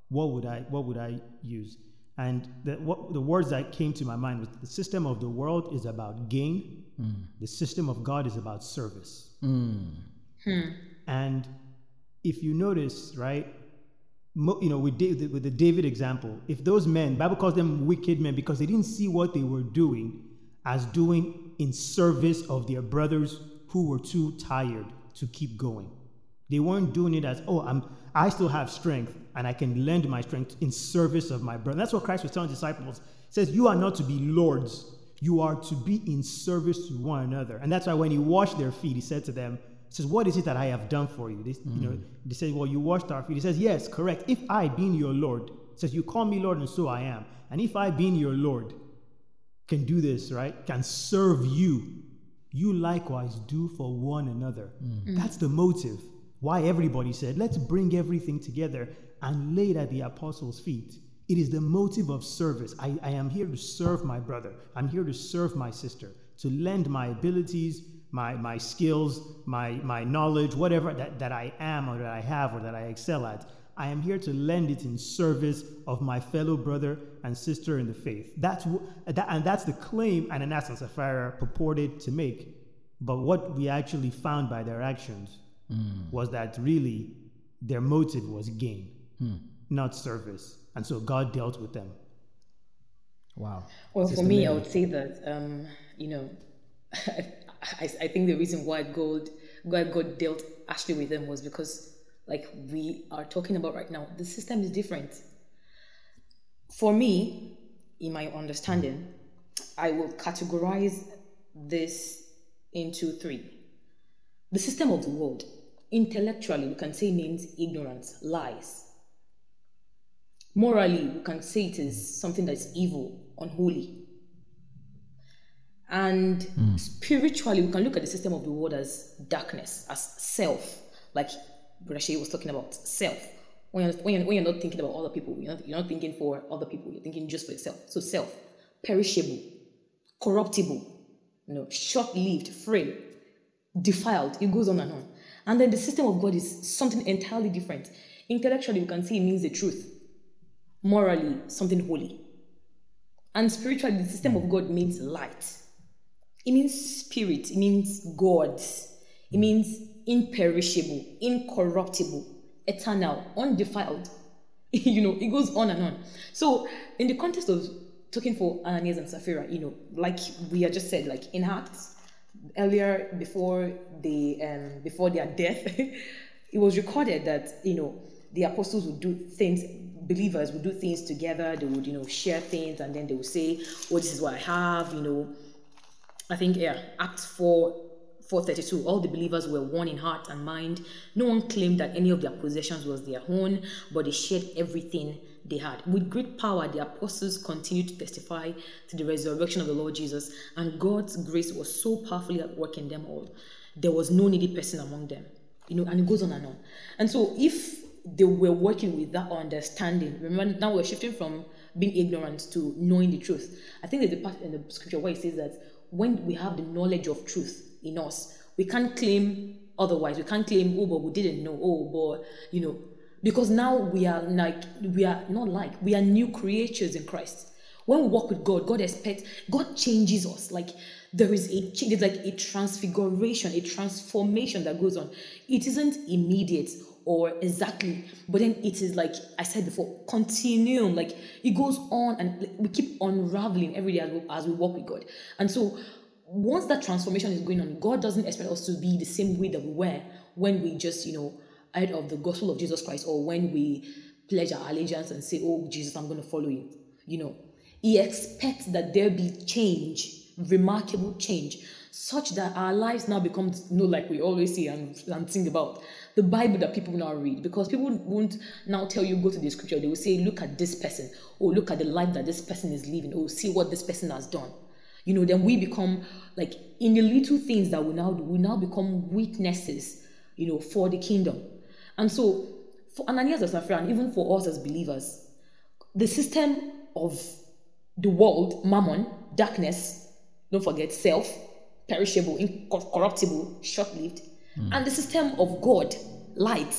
what would I, what would I use? And the, what, the words that came to my mind was the system of the world is about gain. Mm. The system of God is about service. Mm. Hmm. And if you notice, right, mo, you know, with, David, with the David example, if those men, Bible calls them wicked men because they didn't see what they were doing as doing in service of their brothers who were too tired to keep going. They weren't doing it as, oh, I'm, I still have strength and I can lend my strength in service of my brother. That's what Christ was telling disciples. He says, you are not to be lords. You are to be in service to one another. And that's why when he washed their feet, he said to them, he says, what is it that I have done for you? They, mm. you know, they said, well, you washed our feet. He says, yes, correct. If I been your Lord, he says, you call me Lord and so I am. And if I been your Lord, can do this, right? Can serve you. You likewise do for one another. Mm. That's the motive. Why everybody said, let's bring everything together and lay it at the apostles' feet. It is the motive of service. I, I am here to serve my brother. I'm here to serve my sister, to lend my abilities, my my skills, my my knowledge, whatever that, that I am or that I have or that I excel at. I am here to lend it in service of my fellow brother and sister in the faith. That's w- that, and that's the claim Ananias and Sapphira purported to make. But what we actually found by their actions was that really their motive was gain, hmm. not service. And so God dealt with them. Wow. Well, Sister for me, Mary. I would say that, um, you know, I, I think the reason why God, why God dealt actually with them was because, like we are talking about right now, the system is different. For me, in my understanding, I will categorize this into three. The system of the world, intellectually, we can say it means ignorance, lies. Morally, we can say it is something that's evil, unholy. And mm. spiritually, we can look at the system of the world as darkness, as self, like Brother Shea was talking about, self. When you're, when you're, when you're not thinking about other people, you're not, you're not thinking for other people, you're thinking just for yourself. So self, perishable, corruptible, you know, short-lived, frail, defiled. It goes on and on. And then the system of God is something entirely different. Intellectually, you can see it means the truth. Morally, something holy. And spiritually, the system of God means light. It means spirit. It means God. It means imperishable, incorruptible, eternal, undefiled. You know, it goes on and on. So in the context of talking for Ananias and Sapphira, you know, like we had just said, like in Acts, earlier before the um before their death, it was recorded that, you know, the apostles would do things, believers would do things together, they would, you know, share things, and then they would say, oh, this is what I have, you know. I think yeah, Acts four thirty-two, all the believers were one in heart and mind. No one claimed that any of their possessions was their own, but they shared everything they had. With great power, the apostles continued to testify to the resurrection of the Lord Jesus, and God's grace was so powerfully at work in them all. There was no needy person among them, you know, and it goes on and on. And so if they were working with that understanding, remember now we're shifting from being ignorant to knowing the truth. I think there's a part in the scripture where it says that when we have the knowledge of truth in us, we can't claim otherwise. We can't claim, oh, but we didn't know, oh, but, you know, because now we are like, we are not like, we are new creatures in Christ. When we walk with God, God expects, God changes us. Like there is a change, like a transfiguration, a transformation that goes on. It isn't immediate or exactly, but then it is, like I said before, continuum. Like it goes on and we keep unraveling every day as we, as we walk with God. And so once that transformation is going on, God doesn't expect us to be the same way that we were when we just, you know, out of the gospel of Jesus Christ, or when we pledge our allegiance and say, oh, Jesus, I'm going to follow you. You know, He expects that there be change, remarkable change, such that our lives now become, you know, like we always say and, and think about, the Bible that people now read. Because people won't now tell you, go to the scripture. They will say, look at this person. Oh, look at the life that this person is living. Oh, see what this person has done. You know, then we become, like, in the little things that we now do, we now become witnesses, you know, for the kingdom. And so, for Ananias and Sapphira, and even for us as believers, the system of the world, mammon, darkness, don't forget, self, perishable, incorruptible, short-lived, mm. and the system of God, light,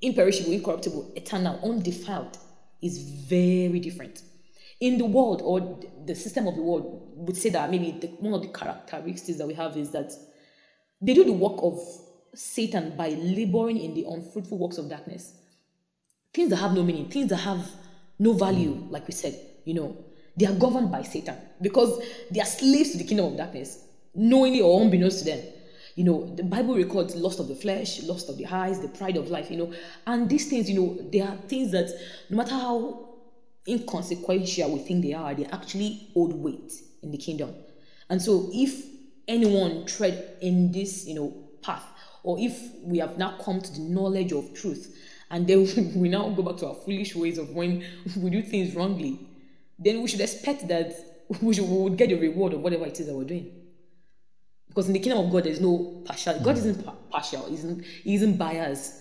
imperishable, incorruptible, eternal, undefiled, is very different. In the world, or the system of the world, would say that maybe the, one of the characteristics that we have is that they do the work of Satan by laboring in the unfruitful works of darkness. Things that have no meaning, things that have no value, like we said, you know, they are governed by Satan because they are slaves to the kingdom of darkness, knowingly or unbeknownst to them. You know, the Bible records lust of the flesh, lust of the eyes, the pride of life, you know, and these things, you know, they are things that no matter how inconsequential we think they are, they actually hold weight in the kingdom. And so if anyone tread in this, you know, path, or if we have now come to the knowledge of truth, and then we now go back to our foolish ways of when we do things wrongly, then we should expect that we, should, we would get the reward of whatever it is that we're doing. Because in the kingdom of God, there's no partial. God isn't pa- partial. He isn't, he isn't biased.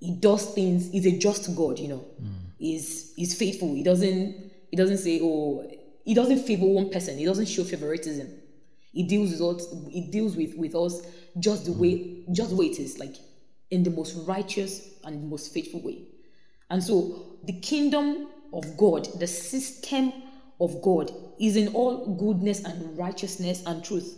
He does things. He's a just God, you know. Mm. He's, he's faithful. He doesn't, he doesn't say, oh, he doesn't favor one person. He doesn't show favoritism. He deals with us, he deals with, with us just the way, just the way it is, like in the most righteous and most faithful way. And so the kingdom of God, the system of God, is in all goodness and righteousness and truth.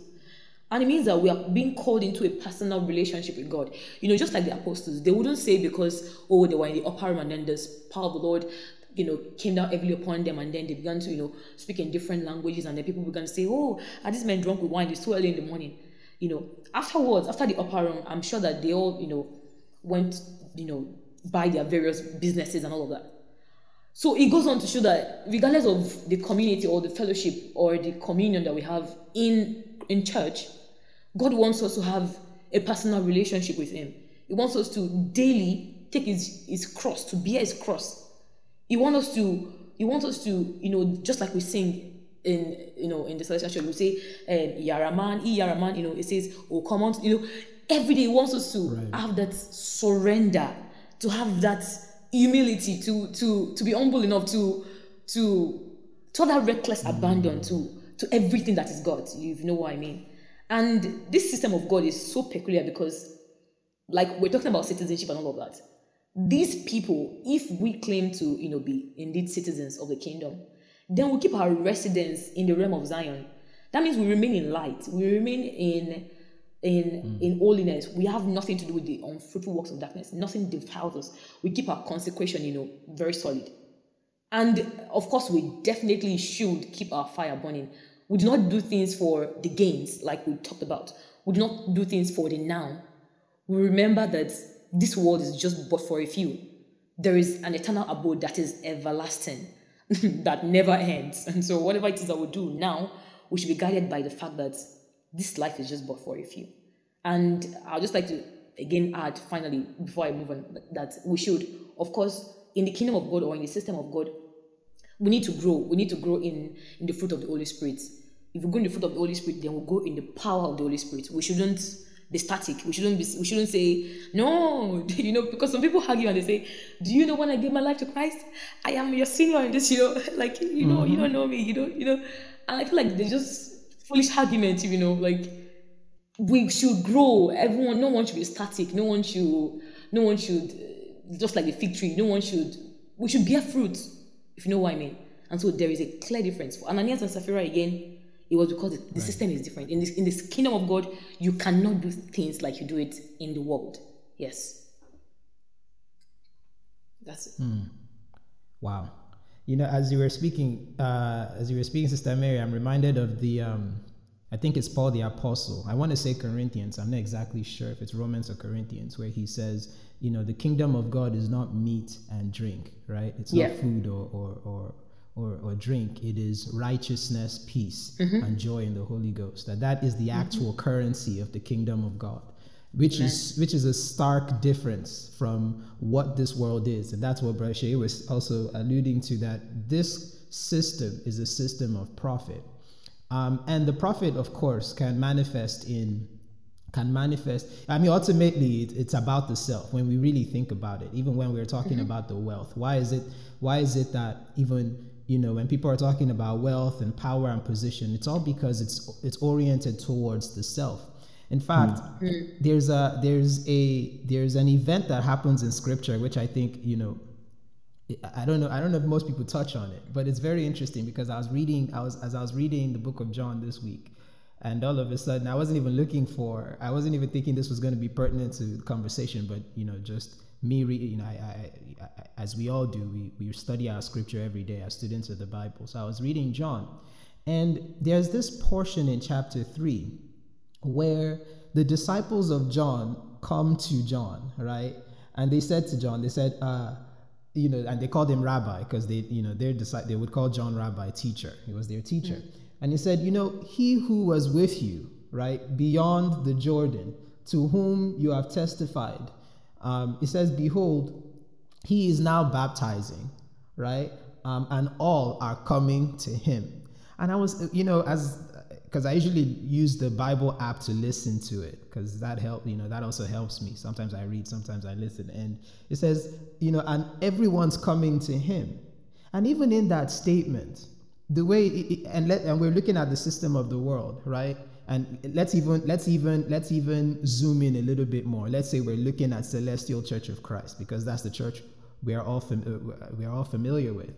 And it means that we are being called into a personal relationship with God. You know, just like the apostles, they wouldn't say because, oh, they were in the upper room and then the power of the Lord, you know, came down heavily upon them and then they began to, you know, speak in different languages and then people began to say, oh, are these men drunk with wine? It's too early in the morning. You know, afterwards, after the upper room, I'm sure that they all, you know, went, you know, by their various businesses and all of that. So it goes on to show that regardless of the community or the fellowship or the communion that we have in in church, God wants us to have a personal relationship with him. He wants us to daily take his, his cross, to bear his cross. He wants us to, he wants us to, you know, just like we sing in, you know, in the Celestial Church, we say, um, Yaraman, E Yaraman, you know, it says, oh, come on, you know, every day he wants us to right. have that surrender, to have that humility, to to to be humble enough to, to, to have that reckless mm-hmm. abandon to, to everything that is God, if you know what I mean. And this system of God is so peculiar because, like, we're talking about citizenship and all of that. These people, if we claim to, you know, be indeed citizens of the kingdom, then we keep our residence in the realm of Zion. That means we remain in light. We remain in in mm. in holiness. We have nothing to do with the unfruitful works of darkness. Nothing defiles us. We keep our consecration, you know, very solid. And of course, we definitely should keep our fire burning. We do not do things for the gains, like we talked about. We do not do things for the now. We remember that this world is just but for a few. There is an eternal abode that is everlasting, that never ends. And so whatever it is that we do now, we should be guided by the fact that this life is just but for a few. And I'd just like to, again, add, finally, before I move on, that we should, of course, in the kingdom of God or in the system of God, we need to grow. We need to grow in, in the fruit of the Holy Spirit. If we go in the fruit of the Holy Spirit, then we'll go in the power of the Holy Spirit. We shouldn't be static. We shouldn't be. We shouldn't say, no, you know, because some people argue and they say, do you know when I gave my life to Christ? I am your senior in this, you know, like, you know, mm-hmm. you don't know me, you don't, you know. And I feel like they're just foolish arguments, you know, like we should grow. Everyone, no one should be static. No one should, no one should, just like the fig tree, no one should, we should bear fruit, if you know what I mean. And so there is a clear difference. For Ananias and Sapphira, again, it was because the right. system is different. In this, in this kingdom of God, you cannot do things like you do it in the world. Yes. That's it. Hmm. Wow. You know, as you were speaking, uh, as you were speaking, Sister Mary, I'm reminded of the, um, I think it's Paul the Apostle. I want to say Corinthians. I'm not exactly sure if it's Romans or Corinthians, where he says, you know, the kingdom of God is not meat and drink, right? It's yeah. not food or, or or or, or drink, it is righteousness, peace, mm-hmm. and joy in the Holy Ghost. That that is the actual mm-hmm. currency of the kingdom of God, which Amen. is which is a stark difference from what this world is. And that's what Brother Shea was also alluding to, that this system is a system of profit. Um, and the profit, of course, can manifest in can manifest. I mean, ultimately, it, it's about the self when we really think about it, even when we're talking mm-hmm. about the wealth. Why is it why is it that even, you know, when people are talking about wealth and power and position, it's all because it's it's oriented towards the self. In fact, mm-hmm. there's a there's a there's an event that happens in Scripture, which I think, you know, I don't know. I don't know if most people touch on it, but it's very interesting because I was reading. I was as I was reading the book of John this week, and all of a sudden, I wasn't even looking for. I wasn't even thinking this was going to be pertinent to the conversation. But you know, just me reading. You know, I, I, I, as we all do, we we study our scripture every day as students of the Bible. So I was reading John, and there's this portion in chapter three where the disciples of John come to John, right? And they said to John, they said, uh, you know, and they called him Rabbi because they, you know, their they would call John Rabbi, teacher. He was their teacher. Mm-hmm. And he said, you know, he who was with you, right, beyond the Jordan, to whom you have testified. Um, it says, behold, he is now baptizing, right? Um, and all are coming to him. And I was, you know, as, because I usually use the Bible app to listen to it, because that help, you know, that also helps me. Sometimes I read, sometimes I listen. And it says, you know, and everyone's coming to him. And even in that statement, the way, it, and let, and we're looking at the system of the world, right? And let's even, let's even, let's even zoom in a little bit more. Let's say we're looking at Celestial Church of Christ, because that's the church we are all, fam- we are all familiar with.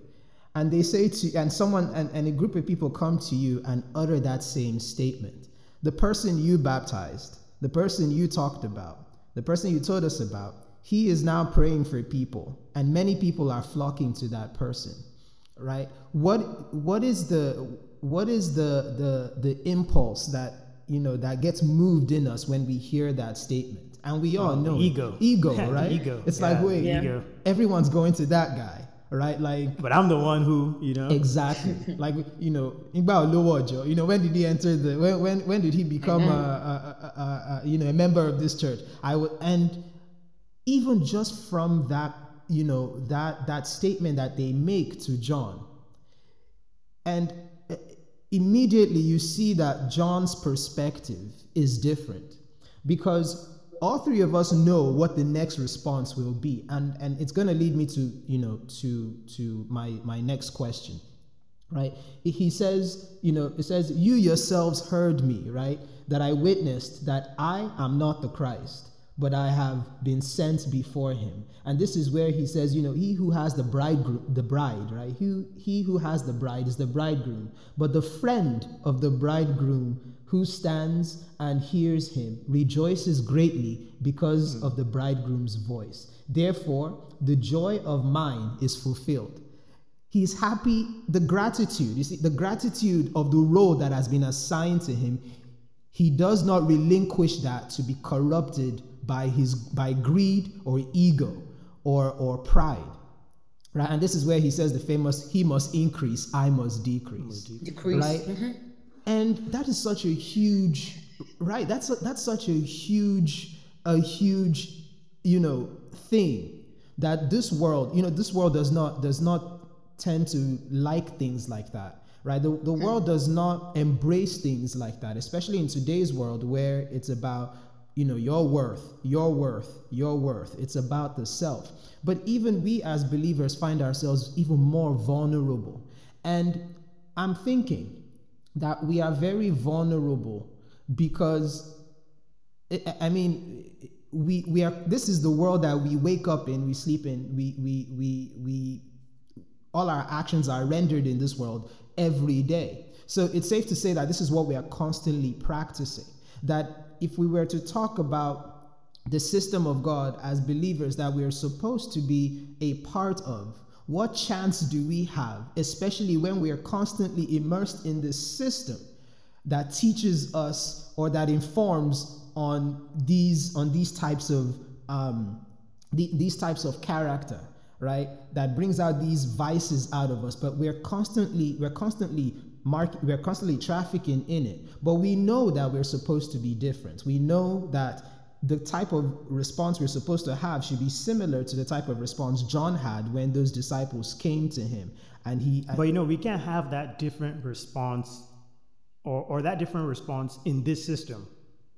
And they say to, and someone, and, and a group of people come to you and utter that same statement. The person you baptized, the person you talked about, the person you told us about, he is now praying for people, and many people are flocking to that person, right? What what is the what is the the the impulse that, you know, that gets moved in us when we hear that statement? And we all oh, know ego, ego, right? Ego. It's yeah. like wait, yeah. ego. Everyone's going to that guy. Right, like, but I'm the one who, you know, exactly, like, you know, you know, when did he enter the, when, when, when did he become a, a, a, a, you know, a member of this church? I would, and even just from that, you know, that that statement that they make to John, and immediately you see that John's perspective is different, because all three of us know what the next response will be, and and it's going to lead me to, you know, to to my my next question, right? He says, you know, it says, you yourselves heard me, right? That I witnessed that I am not the Christ, but I have been sent before him. And this is where he says, you know, he who has the bridegroom, the bride, right? He he who has the bride is the bridegroom, but the friend of the bridegroom, who stands and hears him, rejoices greatly because mm. of the bridegroom's voice. Therefore, the joy of mine is fulfilled. He is happy, the gratitude, you see, the gratitude of the role that has been assigned to him, he does not relinquish that to be corrupted by his by greed or ego or, or pride. Right? And this is where he says the famous, he must increase, I must decrease. Decrease. Right? Mm-hmm. And that is such a huge, right? That's a, that's such a huge, a huge, you know, thing that this world, you know, this world does not does not tend to like things like that, right? The the world does not embrace things like that, especially in today's world where it's about, you know, your worth, your worth, your worth. It's about the self. But even we as believers find ourselves even more vulnerable. And I'm thinking that we are very vulnerable because, I mean, we we are. This is the world that we wake up in, we sleep in, we we we we. All our actions are rendered in this world every day. So it's safe to say that this is what we are constantly practicing. That if we were to talk about the system of God as believers that we are supposed to be a part of, what chance do we have, especially when we are constantly immersed in this system that teaches us or that informs on these on these types of um, the, these types of character, right, that brings out these vices out of us. But we're constantly, we're constantly mark, we're constantly trafficking in it. But we know that we're supposed to be different. We know that the type of response we're supposed to have should be similar to the type of response John had when those disciples came to him. And he, and but you know, we can't have that different response or, or that different response in this system,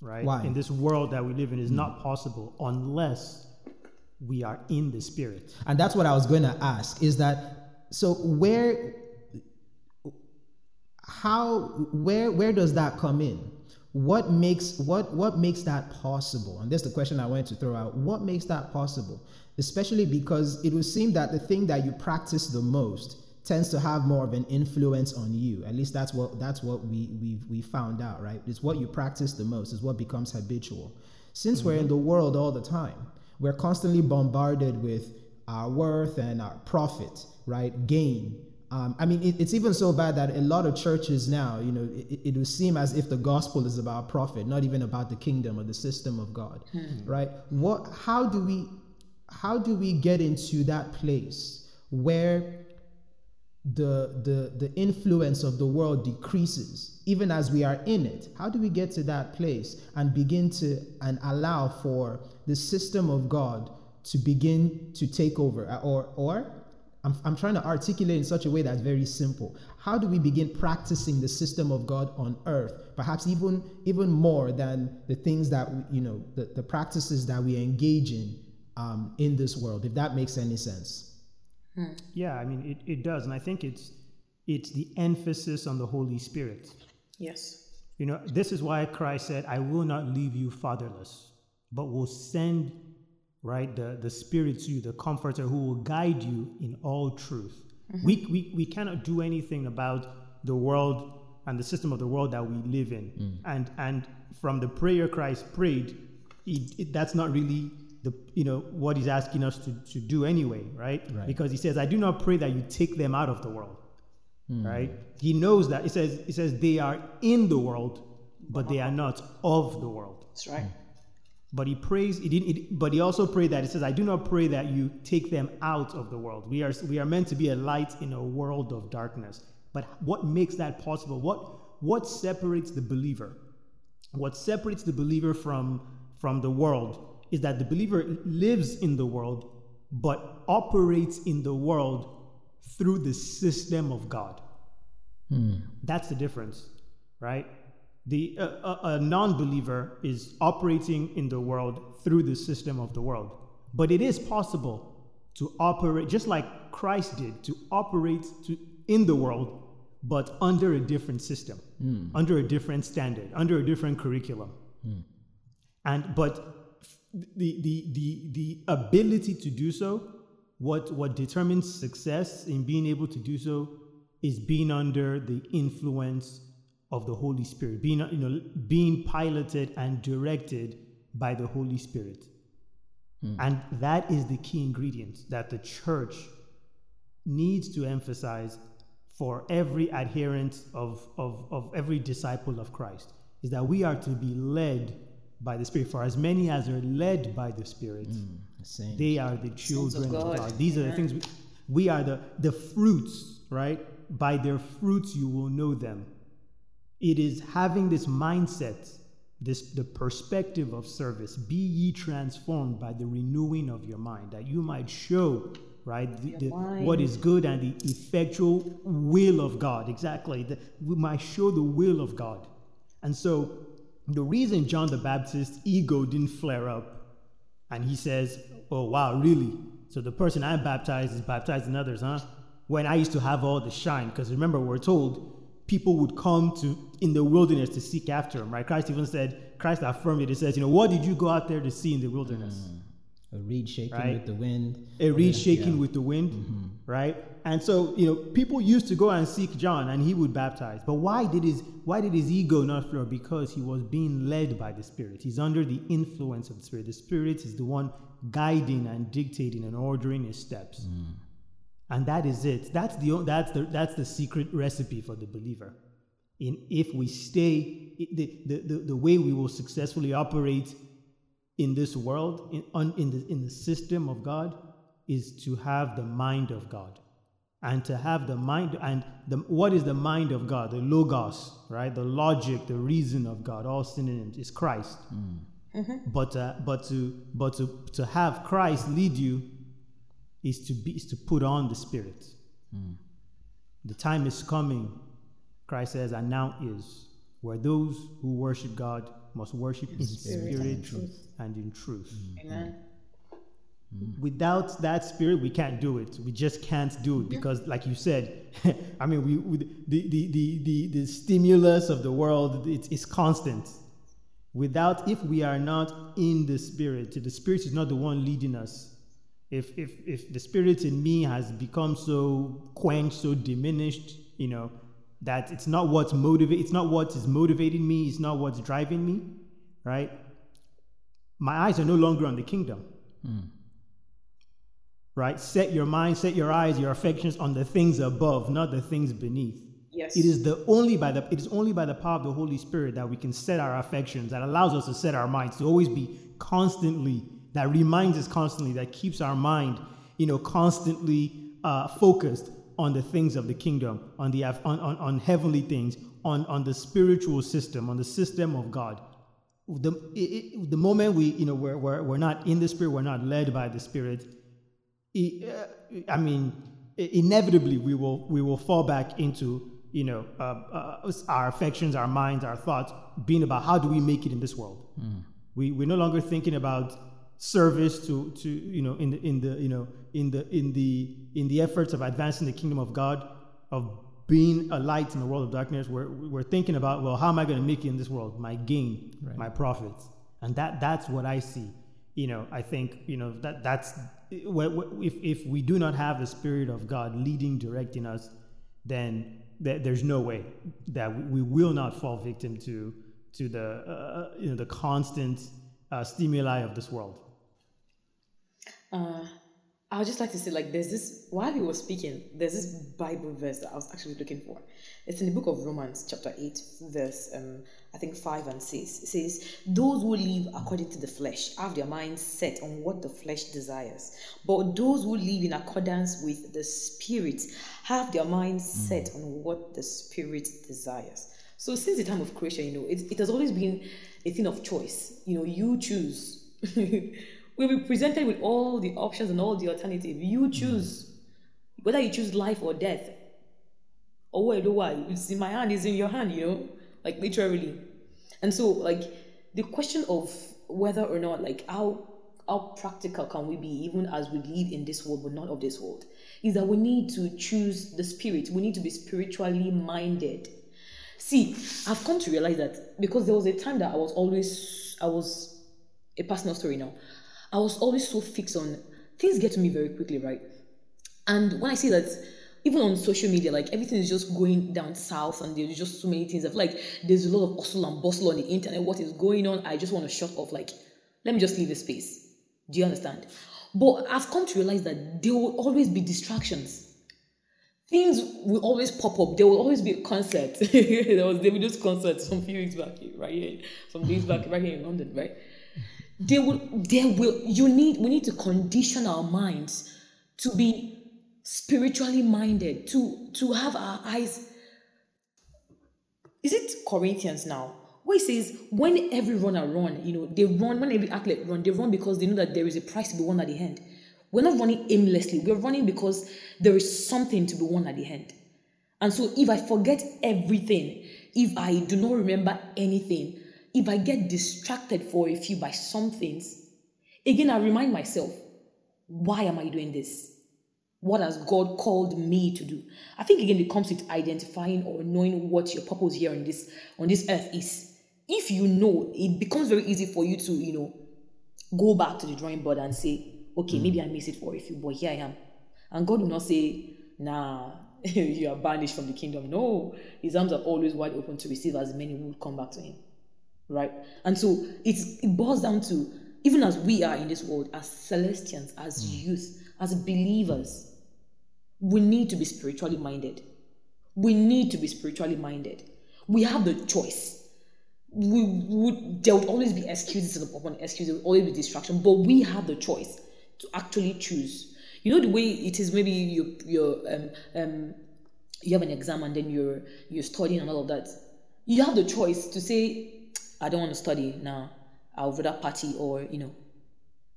right? Why? In this world that we live in is mm. not possible unless we are in the Spirit. And that's what I was going to ask, is that, so where, how, where, where does that come in? What makes what what makes that possible? And that's the question I wanted to throw out. What makes that possible? Especially because it would seem that the thing that you practice the most tends to have more of an influence on you. At least that's what that's what we we we found out, right? It's what you practice the most is what becomes habitual. Since mm-hmm. we're in the world all the time, we're constantly bombarded with our worth and our profit, right? Gain. Um, I mean, it, it's even so bad that a lot of churches now, you know, it, it would seem as if the gospel is about profit, not even about the kingdom or the system of God, hmm. right? What? How do we, how do we get into that place where the the the influence of the world decreases, even as we are in it? How do we get to that place and begin to and allow for the system of God to begin to take over, or or? I'm, I'm trying to articulate in such a way that's very simple. How do we begin practicing the system of God on earth, perhaps even even more than the things that, you know, the, the practices that we engage in um, in this world, if that makes any sense? Hmm. Yeah, I mean, it, it does. And I think it's it's the emphasis on the Holy Spirit. Yes. You know, this is why Christ said, I will not leave you fatherless, but will send right, the, the Spirit to you, the Comforter, who will guide you in all truth. Mm-hmm. We, we we cannot do anything about the world and the system of the world that we live in. Mm. And and from the prayer Christ prayed, it, it, that's not really the you know what He's asking us to, to do anyway, right? right? Because He says, I do not pray that you take them out of the world, mm. right? He knows that. He says He says they are in the world, but they are not of the world. That's right. Mm. But he prays. He didn't. It, but he also prayed that it says, "I do not pray that you take them out of the world." We are we are meant to be a light in a world of darkness. But what makes that possible? What what separates the believer? What separates the believer from from the world is that the believer lives in the world, but operates in the world through the system of God. Hmm. That's the difference, right? The uh, a, a non-believer is operating in the world through the system of the world. But it is possible to operate, just like Christ did, to operate to, in the world, but under a different system, mm. under a different standard, under a different curriculum. Mm. And but the, the the the ability to do so, what what determines success in being able to do so, is being under the influence of the Holy Spirit, being, you know, being piloted and directed by the Holy Spirit. Mm. And that is the key ingredient that the church needs to emphasize for every adherent of, of, of every disciple of Christ, is that we are to be led by the Spirit. For as many as are led by the Spirit, mm, the they are the children of God. of God. These Amen. are the things, we, we are the, the fruits, right? By their fruits you will know them. It is having this mindset, this the perspective of service. Be ye transformed by the renewing of your mind, that you might show, right, the, the, what is good and the effectual will of God. Exactly, the, we might show the will of God. And so, the reason John the Baptist's ego didn't flare up, and he says, "Oh wow, really? So the person I baptized is baptizing others, huh? When I used to have all the shine, because remember we're told." People would come to in the wilderness to seek after him, right? Christ even said, Christ affirmed it. He says, you know, what did you go out there to see in the wilderness? Mm. A reed shaking right? with the wind. A reed yeah. shaking yeah. with the wind, mm-hmm. right? And so, you know, people used to go and seek John, and he would baptize. But why did his why did his ego not flow? Because he was being led by the Spirit. He's under the influence of the Spirit. The Spirit is the one guiding and dictating and ordering his steps. Mm. And that is it. That's the that's the that's the secret recipe for the believer. In if we stay the the, the way we will successfully operate in this world in on, in the in the system of God is to have the mind of God. And to have the mind, and the, what is the mind of God? The logos, right? The logic, the reason of God, all synonyms, is Christ. Mm. Mm-hmm. But uh, but to but to, to have Christ lead you is to be is to put on the Spirit. Mm. The time is coming, Christ says, and now is, where those who worship God must worship in spirit, spirit and, truth. and in truth. Mm-hmm. Amen. Without that Spirit, we can't do it. We just can't do it because, like you said, I mean, we, we the, the the the the stimulus of the world, it is constant. Without, if we are not in the Spirit, if the Spirit is not the one leading us, if if if the Spirit in me has become so quenched, so diminished, you know, that it's not what's motivating, it's not what is motivating me, it's not what's driving me, right? My eyes are no longer on the kingdom. Mm. Right? Set your mind, set your eyes, your affections on the things above, not the things beneath. Yes. It is the only by the it is only by the power of the Holy Spirit that we can set our affections, that allows us to set our minds, to always be constantly, that reminds us constantly, that keeps our mind, you know, constantly uh, focused on the things of the kingdom, on the on, on, on heavenly things, on, on the spiritual system, on the system of God. The it, it, the moment we, you know, we're, we're we're not in the Spirit, we're not led by the Spirit. It, uh, I mean, inevitably we will we will fall back into, you know, uh, uh, our affections, our minds, our thoughts being about how do we make it in this world. Mm. We we're no longer thinking about service to to you know in the in the you know in the in the in the efforts of advancing the kingdom of God, of being a light in the world of darkness. We're we're thinking about, well, how am I going to make it in this world? My gain, right. My profits, and that that's what I see. You know, I think you know that that's. If if we do not have the Spirit of God leading, directing us, then th- there's no way that we will not fall victim to to the uh, you know the constant uh, stimuli of this world. Uh, I would just like to say, like, there's this, while you were speaking, there's this Bible verse that I was actually looking for. It's in the book of Romans, chapter eight, verse um, I think five and six. It says, "Those who live according to the flesh have their minds set on what the flesh desires, but those who live in accordance with the Spirit have their minds set on what the Spirit desires." So since the time of creation, you know, it, it has always been a thing of choice. You know, you choose. We'll be presented with all the options and all the alternatives. You choose, whether you choose life or death. Oh, wait, oh, why? It's in my hand, it's in your hand, you know, like literally. And so, like, the question of whether or not, like, how how practical can we be, even as we live in this world but not of this world, is that we need to choose the Spirit. We need to be spiritually minded. See, I've come to realize that, because there was a time that I was always, I was, a personal story now, I was always so fixed on, things get to me very quickly, right? And when I see that, even on social media, like, everything is just going down south and there's just so many things. I feel like there's a lot of hustle and bustle on the internet. What is going on? I just want to shut off. Like, let me just leave the space. Do you understand? But I've come to realize that there will always be distractions. Things will always pop up. There will always be a concert. There was David O's concert some few weeks back, here, right here, some days back, right here in London, right? They will, they will, you need, we need to condition our minds to be spiritually minded, to, to have our eyes. Is it Corinthians now? Where it says, when every runner run, you know, they run, when every athlete run, they run because they know that there is a prize to be won at the end. We're not running aimlessly. We're running because there is something to be won at the end. And so if I forget everything, if I do not remember anything, if I get distracted for a few by some things, again, I remind myself, why am I doing this? What has God called me to do? I think, again, it comes with identifying or knowing what your purpose here on this, on this earth is. If you know, it becomes very easy for you to, you know, go back to the drawing board and say, okay, mm-hmm. maybe I missed it for a few, but here I am. And God will not say, nah, you are banished from the kingdom. No, his arms are always wide open to receive as many who would come back to him. Right? And so it's, it boils down to, even as we are in this world, as Celestians, as youth, as believers, we need to be spiritually minded. We need to be spiritually minded. We have the choice. We would, there would always be excuses upon excuses, there would always be distraction, but we have the choice to actually choose. You know the way it is, maybe you you um um you have an exam and then you're you're studying and all of that. You have the choice to say, I don't want to study now, I'll rather party, or you know.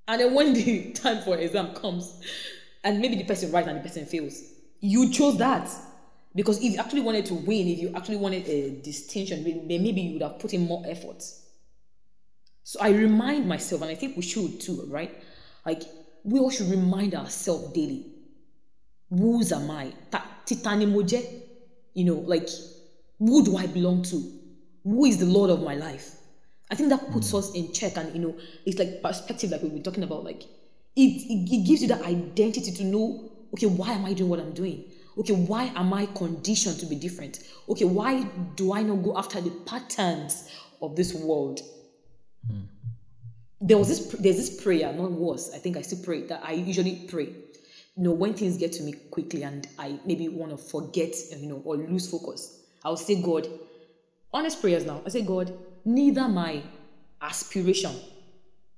And then when the time for exam comes, and maybe the person writes and the person fails, you chose that. Because if you actually wanted to win, if you actually wanted a distinction, maybe you would have put in more effort. So I remind myself, and I think we should too, right? Like, we all should remind ourselves daily. Whose am I? Titani moje? You know, like, who do I belong to? Who is the Lord of my life? I think that puts us in check, and, you know, it's like perspective, like we were talking about. Like, it, it, it gives you that identity to know, okay, why am I doing what I'm doing? Okay, why am I conditioned to be different? Okay, why do I not go after the patterns of this world? Hmm. There was this, there's this prayer, not was, I think I still pray, that I usually pray. You know, when things get to me quickly and I maybe want to forget, you know, or lose focus, I'll say, God, honest prayers now, I say, God, neither my aspiration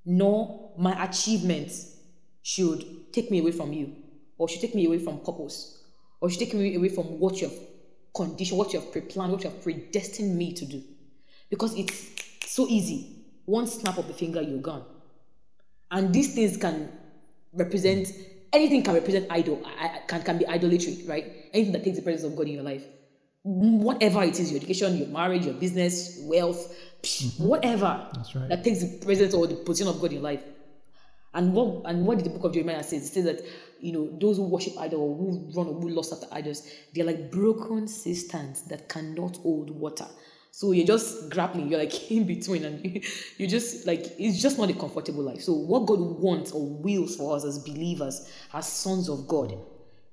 nor my achievements should take me away from you, or should take me away from purpose, or should take me away from what you have conditioned, what you have pre-planned, what you have predestined me to do. Because it's so easy. One snap of the finger, you're gone. And these things can represent, anything can represent idol, can, can be idolatry, right? Anything that takes the presence of God in your life. Whatever it is, your education, your marriage, your business, wealth, mm-hmm. whatever That's right. that takes the presence or the position of God in your life. And what and what did the book of Jeremiah say? It says that, you know, those who worship idols, or who run, or who lust after idols, they're like broken cisterns that cannot hold water. So you're just grappling, you're like in between, and you, you just like, it's just not a comfortable life. So what God wants or wills for us as believers, as sons of God,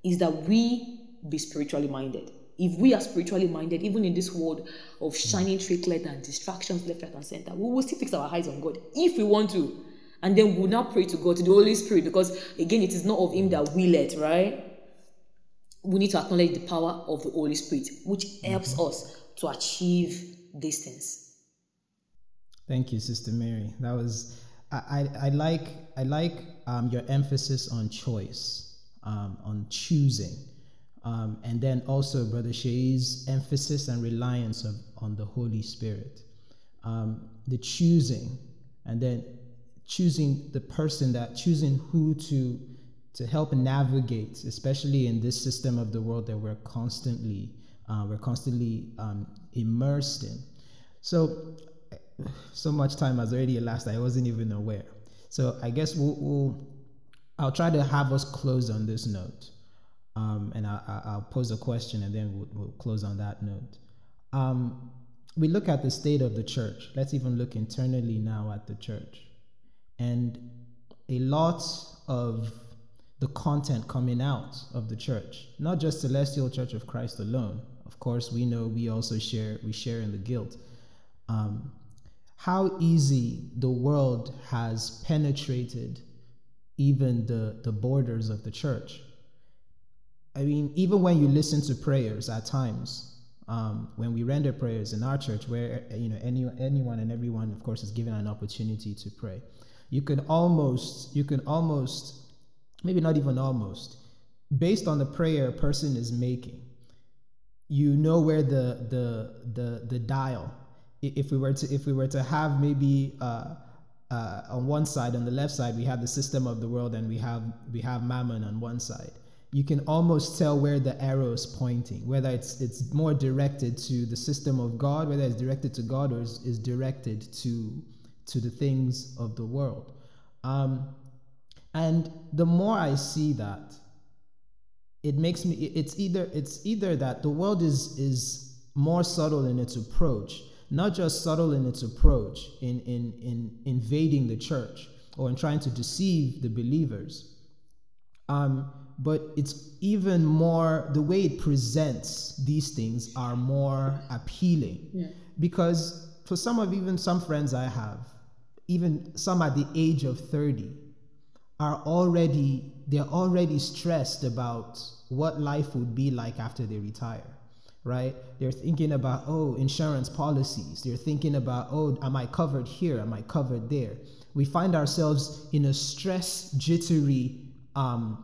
is that we be spiritually minded. If we are spiritually minded, even in this world of shining tricklet and distractions left, right, and center, we will still fix our eyes on God if we want to. And then we'll now pray to God, to the Holy Spirit, because, again, it is not of him that willeth, right? We need to acknowledge the power of the Holy Spirit, which helps mm-hmm. us to achieve these things. Thank you, Sister Mary. That was, I, I, I like, I like um, your emphasis on choice, um, on choosing. Um, and then also Brother Shea's emphasis and reliance of, on the Holy Spirit. Um, the choosing, and then choosing the person that, choosing who to to help navigate, especially in this system of the world that we're constantly uh, we're constantly um, immersed in. So, so much time has already elapsed. I wasn't even aware. So I guess we'll, we'll I'll try to have us close on this note, um, and I, I, I'll pose a question, and then we'll, we'll close on that note. Um, we look at the state of the church. Let's even look internally now at the church. And a lot of the content coming out of the church, not just Celestial Church of Christ alone. Of course, we know we also share, we share in the guilt. Um, how easy the world has penetrated even the, the borders of the church. I mean, even when you listen to prayers at times, Um, when we render prayers in our church, where, you know, any, anyone and everyone, of course, is given an opportunity to pray, you can almost, you can almost, maybe not even almost, based on the prayer a person is making, you know where the the the the dial. If we were to if we were to have maybe uh, uh, on one side, on the left side, we have the system of the world, and we have we have Mammon on one side. You can almost tell where the arrow is pointing, whether it's it's more directed to the system of God, whether it's directed to God, or is, is directed to to the things of the world. Um, and the more I see that, it makes me, it's either it's either that the world is is more subtle in its approach, not just subtle in its approach in in, in invading the church, or in trying to deceive the believers. Um, but it's even more, the way it presents these things are more appealing. Yeah. Because for some of, even some friends I have, even some at the age of thirty, are already, they're already stressed about what life would be like after they retire, right? They're thinking about, oh, insurance policies. They're thinking about, oh, am I covered here? Am I covered there? We find ourselves in a stress, jittery, um,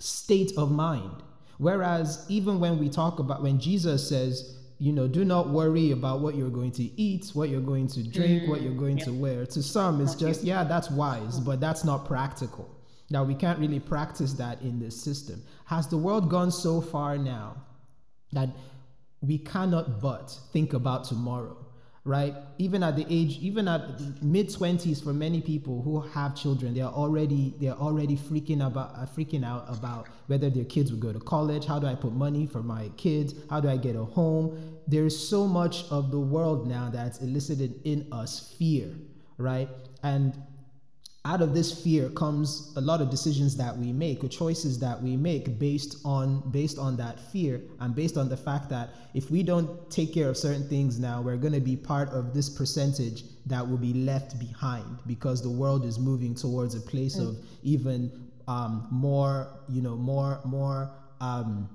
state of mind. Whereas even when we talk about, when Jesus says, you know, do not worry about what you're going to eat, what you're going to drink, mm, what you're going yep. to wear. To some, it's just, yeah, that's wise, but that's not practical. Now, we can't really practice that in this system. Has the world gone so far now that we cannot but think about tomorrow, right? Even at the age, even at mid-twenties, for many people who have children, they are already they are already freaking about uh, freaking out about whether their kids will go to college. How do I put money for my kids? How do I get a home? There is so much of the world now that's elicited in us fear, right? And out of this fear comes a lot of decisions that we make, or choices that we make based on based on that fear, and based on the fact that if we don't take care of certain things now, we're going to be part of this percentage that will be left behind, because the world is moving towards a place of even um, more, you know, more more um,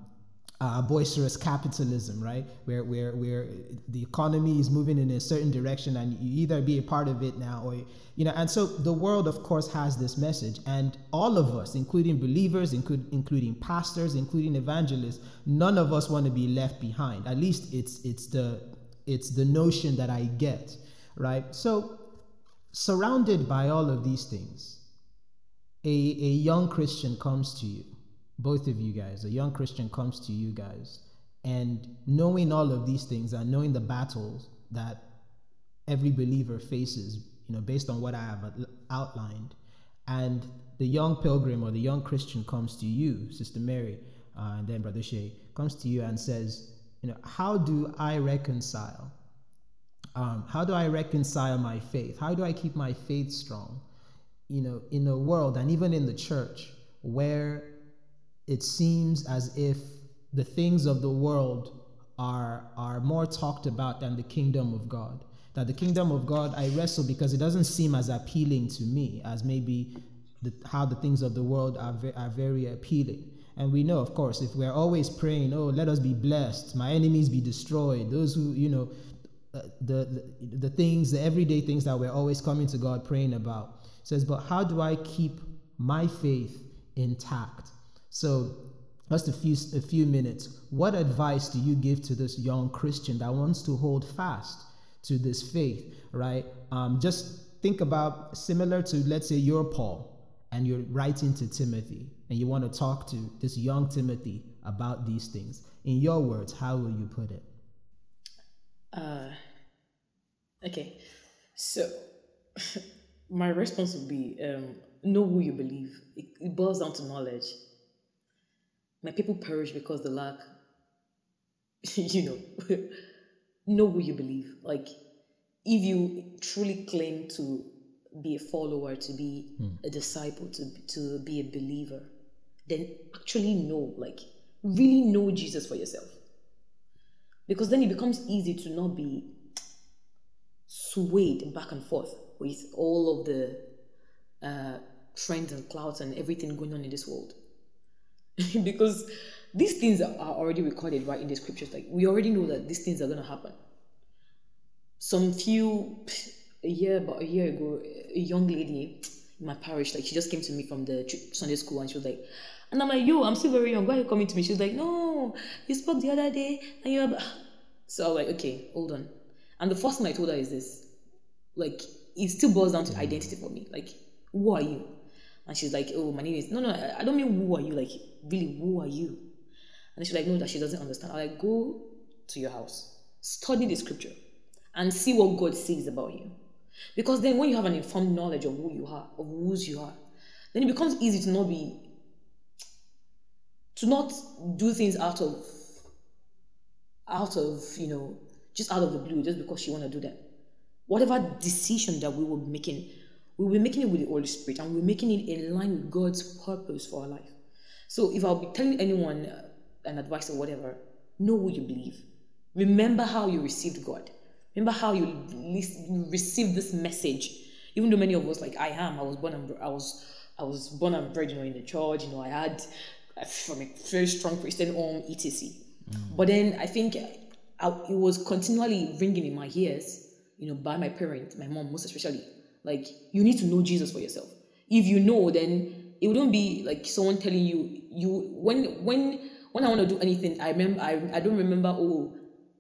uh, boisterous capitalism, right? Where where where the economy is moving in a certain direction, and you either be a part of it now or. You know, and so the world, of course, has this message, and all of us, including believers, inclu- including pastors, including evangelists, none of us want to be left behind. At least it's it's the it's the notion that I get, right? So, surrounded by all of these things, a a young Christian comes to you, both of you guys. A young Christian comes to you guys, and knowing all of these things and knowing the battles that every believer faces, you know, based on what I have outlined, and the young pilgrim or the young Christian comes to you, Sister Mary, uh, and then Brother Shea, comes to you and says, you know, how do I reconcile? Um, how do I reconcile my faith? How do I keep my faith strong? You know, in the world and even in the church, where it seems as if the things of the world are are more talked about than the kingdom of God. That the kingdom of God, I wrestle because it doesn't seem as appealing to me as maybe the, how the things of the world are, ve- are very appealing. And we know, of course, if we're always praying, oh, let us be blessed, my enemies be destroyed, those who, you know, uh, the, the the things, the everyday things that we're always coming to God praying about. It says, but how do I keep my faith intact? So just a few a few minutes, what advice do you give to this young Christian that wants to hold fast to this faith, right? Um, just think about, similar to, let's say you're Paul and you're writing to Timothy and you want to talk to this young Timothy about these things. In your words, how will you put it? Uh, okay, so my response would be, um, know who you believe. It, it boils down to knowledge. My people perish because they lack, you know, know who you believe. Like, if you truly claim to be a follower, to be mm. a disciple, to to be a believer, then actually know, like, really know Jesus for yourself. Because then it becomes easy to not be swayed back and forth with all of the uh, trends and clouds and everything going on in this world. Because these things are already recorded, right, in the scriptures. Like, we already know that these things are going to happen. Some few, a year, about a year ago, a young lady in my parish, like, she just came to me from the Sunday school, and she was like, and I'm like, yo, I'm still very young, why are you coming to me? She was like, no, you spoke the other day, and you're... So I was like, okay, hold on. And the first thing I told her is this, like, it still boils down to identity for me. Like, who are you? And she's like, oh, my name is... No, no, I don't mean who are you, like, really, who are you? And she's like, no, that she doesn't understand. I'm like, go to your house, study the scripture, and see what God says about you. Because then when you have an informed knowledge of who you are, of whose you are, then it becomes easy to not be, to not do things out of, out of, you know, just out of the blue, just because you want to do them. Whatever decision that we were making, we were making it with the Holy Spirit, and we were making it in line with God's purpose for our life. So if I'll be telling anyone... Uh, an advice or whatever, know who you believe. Remember how you received God. Remember how you received this message. Even though many of us, like I am, I was born and I was, I was born and bred, you know, in the church. You know, I had from a very strong Christian home, et cetera. Mm-hmm. But then I think I, it was continually ringing in my ears, you know, by my parents, my mom most especially. Like, you need to know Jesus for yourself. If you know, then it wouldn't be like someone telling you you when when when I want to do anything, I remember I, I don't remember oh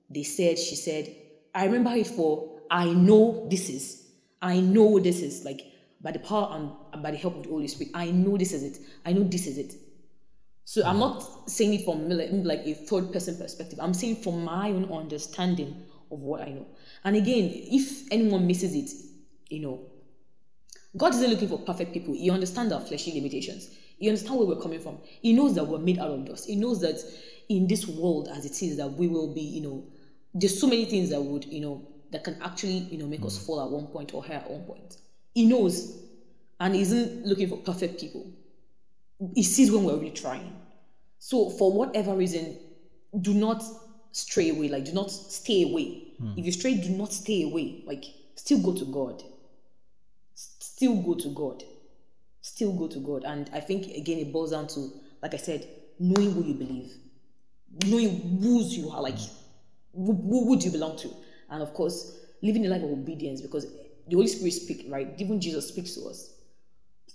they said she said I remember it for I know this is I know this is like by the power and, and by the help of the Holy Spirit, I know this is it I know this is it. So I'm not saying it from like a third person perspective. I'm saying from my own understanding of what I know. And again, if anyone misses it, you know, God isn't looking for perfect people. He understands our fleshly limitations. He understands where we're coming from. He knows that we're made out of dust. He knows that in this world as it is, that we will be, you know, there's so many things that would, you know, that can actually, you know, make us fall at one point or higher at one point. He knows, and he isn't looking for perfect people. He sees when we're really trying. So for whatever reason, do not stray away. Like, do not stay away. Hmm. If you stray, do not stay away. Like, still go to God. Still go to God. Still go to God. And I think, again, it boils down to, like I said, knowing who you believe. Knowing whose you are, like, who, who do you belong to? And, of course, living a life of obedience, because the Holy Spirit speaks, right? Even Jesus speaks to us.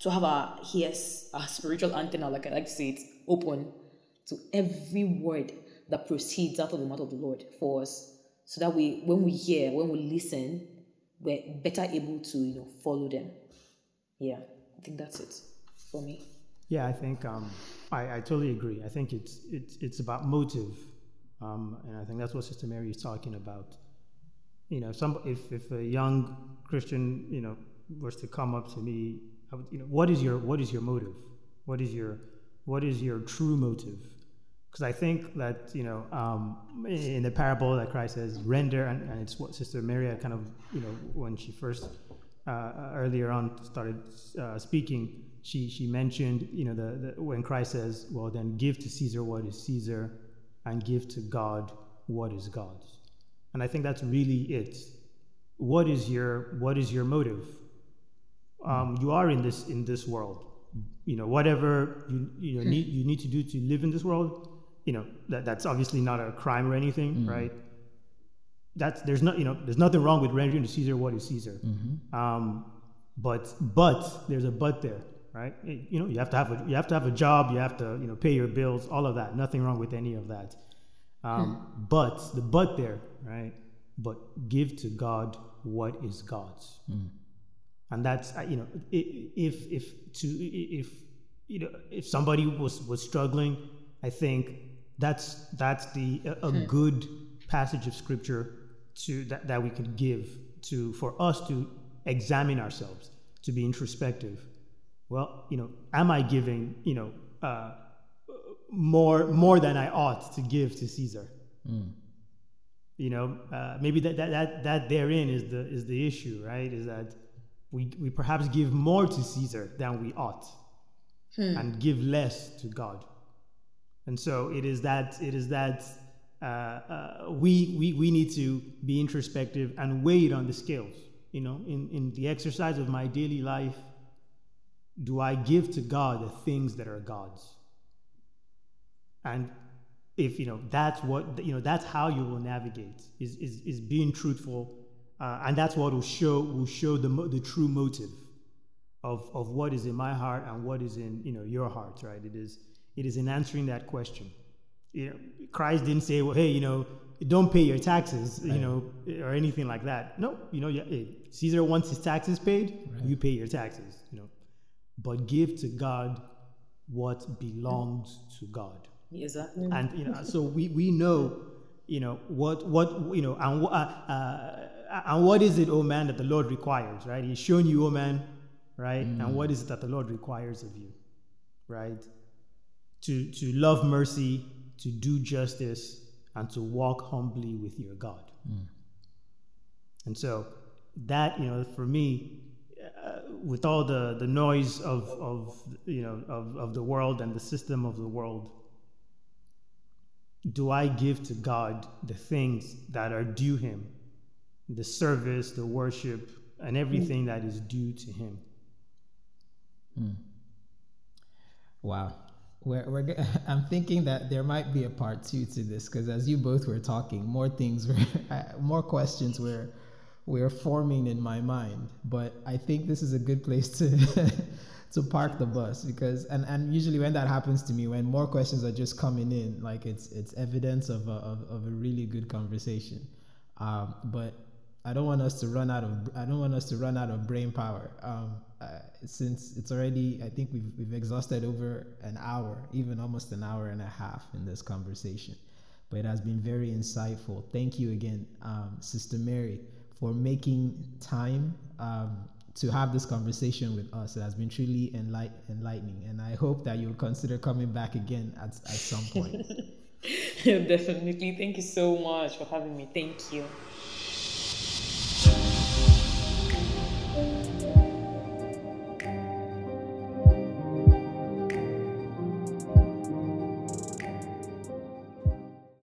To have our ears, our spiritual antenna, like I like to say it, open to every word that proceeds out of the mouth of the Lord for us, so that we, when we hear, when we listen, we're better able to, you know, follow them. Yeah, I think that's it for me. Yeah, I think um, I, I totally agree. I think it's it's it's about motive, um, and I think that's what Sister Mary is talking about. You know, some if if a young Christian, you know, was to come up to me. I would, you know, what is your what is your motive? What is your what is your true motive? Because I think that, you know, um, in the parable that Christ says, render, and, and it's what Sister Mary kind of, you know, when she first uh, earlier on started uh, speaking, she she mentioned, you know, the, the when Christ says, well, then give to Caesar what is Caesar, and give to God what is God's. And I think that's really it. What is your what is your motive? Um, you are in this in this world, you know. Whatever you you know need you need to do to live in this world, you know that, that's obviously not a crime or anything, mm-hmm. right? That's there's not you know there's nothing wrong with rendering to Caesar what is Caesar, mm-hmm. um, but but there's a but there, right? You know you have to have a you have to have a job, you have to you know pay your bills, all of that. Nothing wrong with any of that, um, mm. but the but there, right? But give to God what is God's. Mm. And that's you know if if to if you know if somebody was, was struggling, I think that's that's the a, a hmm. good passage of scripture to that, that we could give to for us to examine ourselves, to be introspective. Well, you know, am I giving you know uh, more more than I ought to give to Caesar? Hmm. You know, uh, maybe that, that that that therein is the is the issue, right? Is that We we perhaps give more to Caesar than we ought, hmm. and give less to God, and so it is that it is that uh, uh, we we we need to be introspective and weigh it on the scales. You know, in, in the exercise of my daily life, do I give to God the things that are God's? And if you know that's what you know, that's how you will navigate. Is is is being truthful. Uh, and that's what will show will show the the true motive of of what is in my heart and what is in you know your heart, right? It is it is in answering that question. You know, Christ didn't say, well, hey, you know, don't pay your taxes, right. you know, or anything like that. No, you know, Caesar wants his taxes paid. Right. You pay your taxes, you know, but give to God what belongs to God. Exactly. And you know, so we we know, you know, what what you know and what. Uh, uh, And what is it, oh man, that the Lord requires, right? He's shown you, oh man, right? Mm. And what is it that the Lord requires of you, right? To to love mercy, to do justice, and to walk humbly with your God. Mm. And so that, you know, for me, uh, with all the, the noise of, of you know of, of the world and the system of the world, do I give to God the things that are due Him? The service, the worship, and everything that is due to Him. Mm. Wow, we're, we're g- I'm thinking that there might be a part two to this, because as you both were talking, more things, were, more questions were were forming in my mind. But I think this is a good place to to park the bus, because and, and usually when that happens to me, when more questions are just coming in, like it's it's evidence of a, of, of a really good conversation. Um, but I don't want us to run out of I don't want us to run out of brain power. Um, uh, since it's already, I think we've we've exhausted over an hour, even almost an hour and a half in this conversation. But it has been very insightful. Thank you again, um, Sister Mary, for making time um, to have this conversation with us. It has been truly enlight- enlightening, and I hope that you'll consider coming back again at, at some point. Definitely. Thank you so much for having me. Thank you.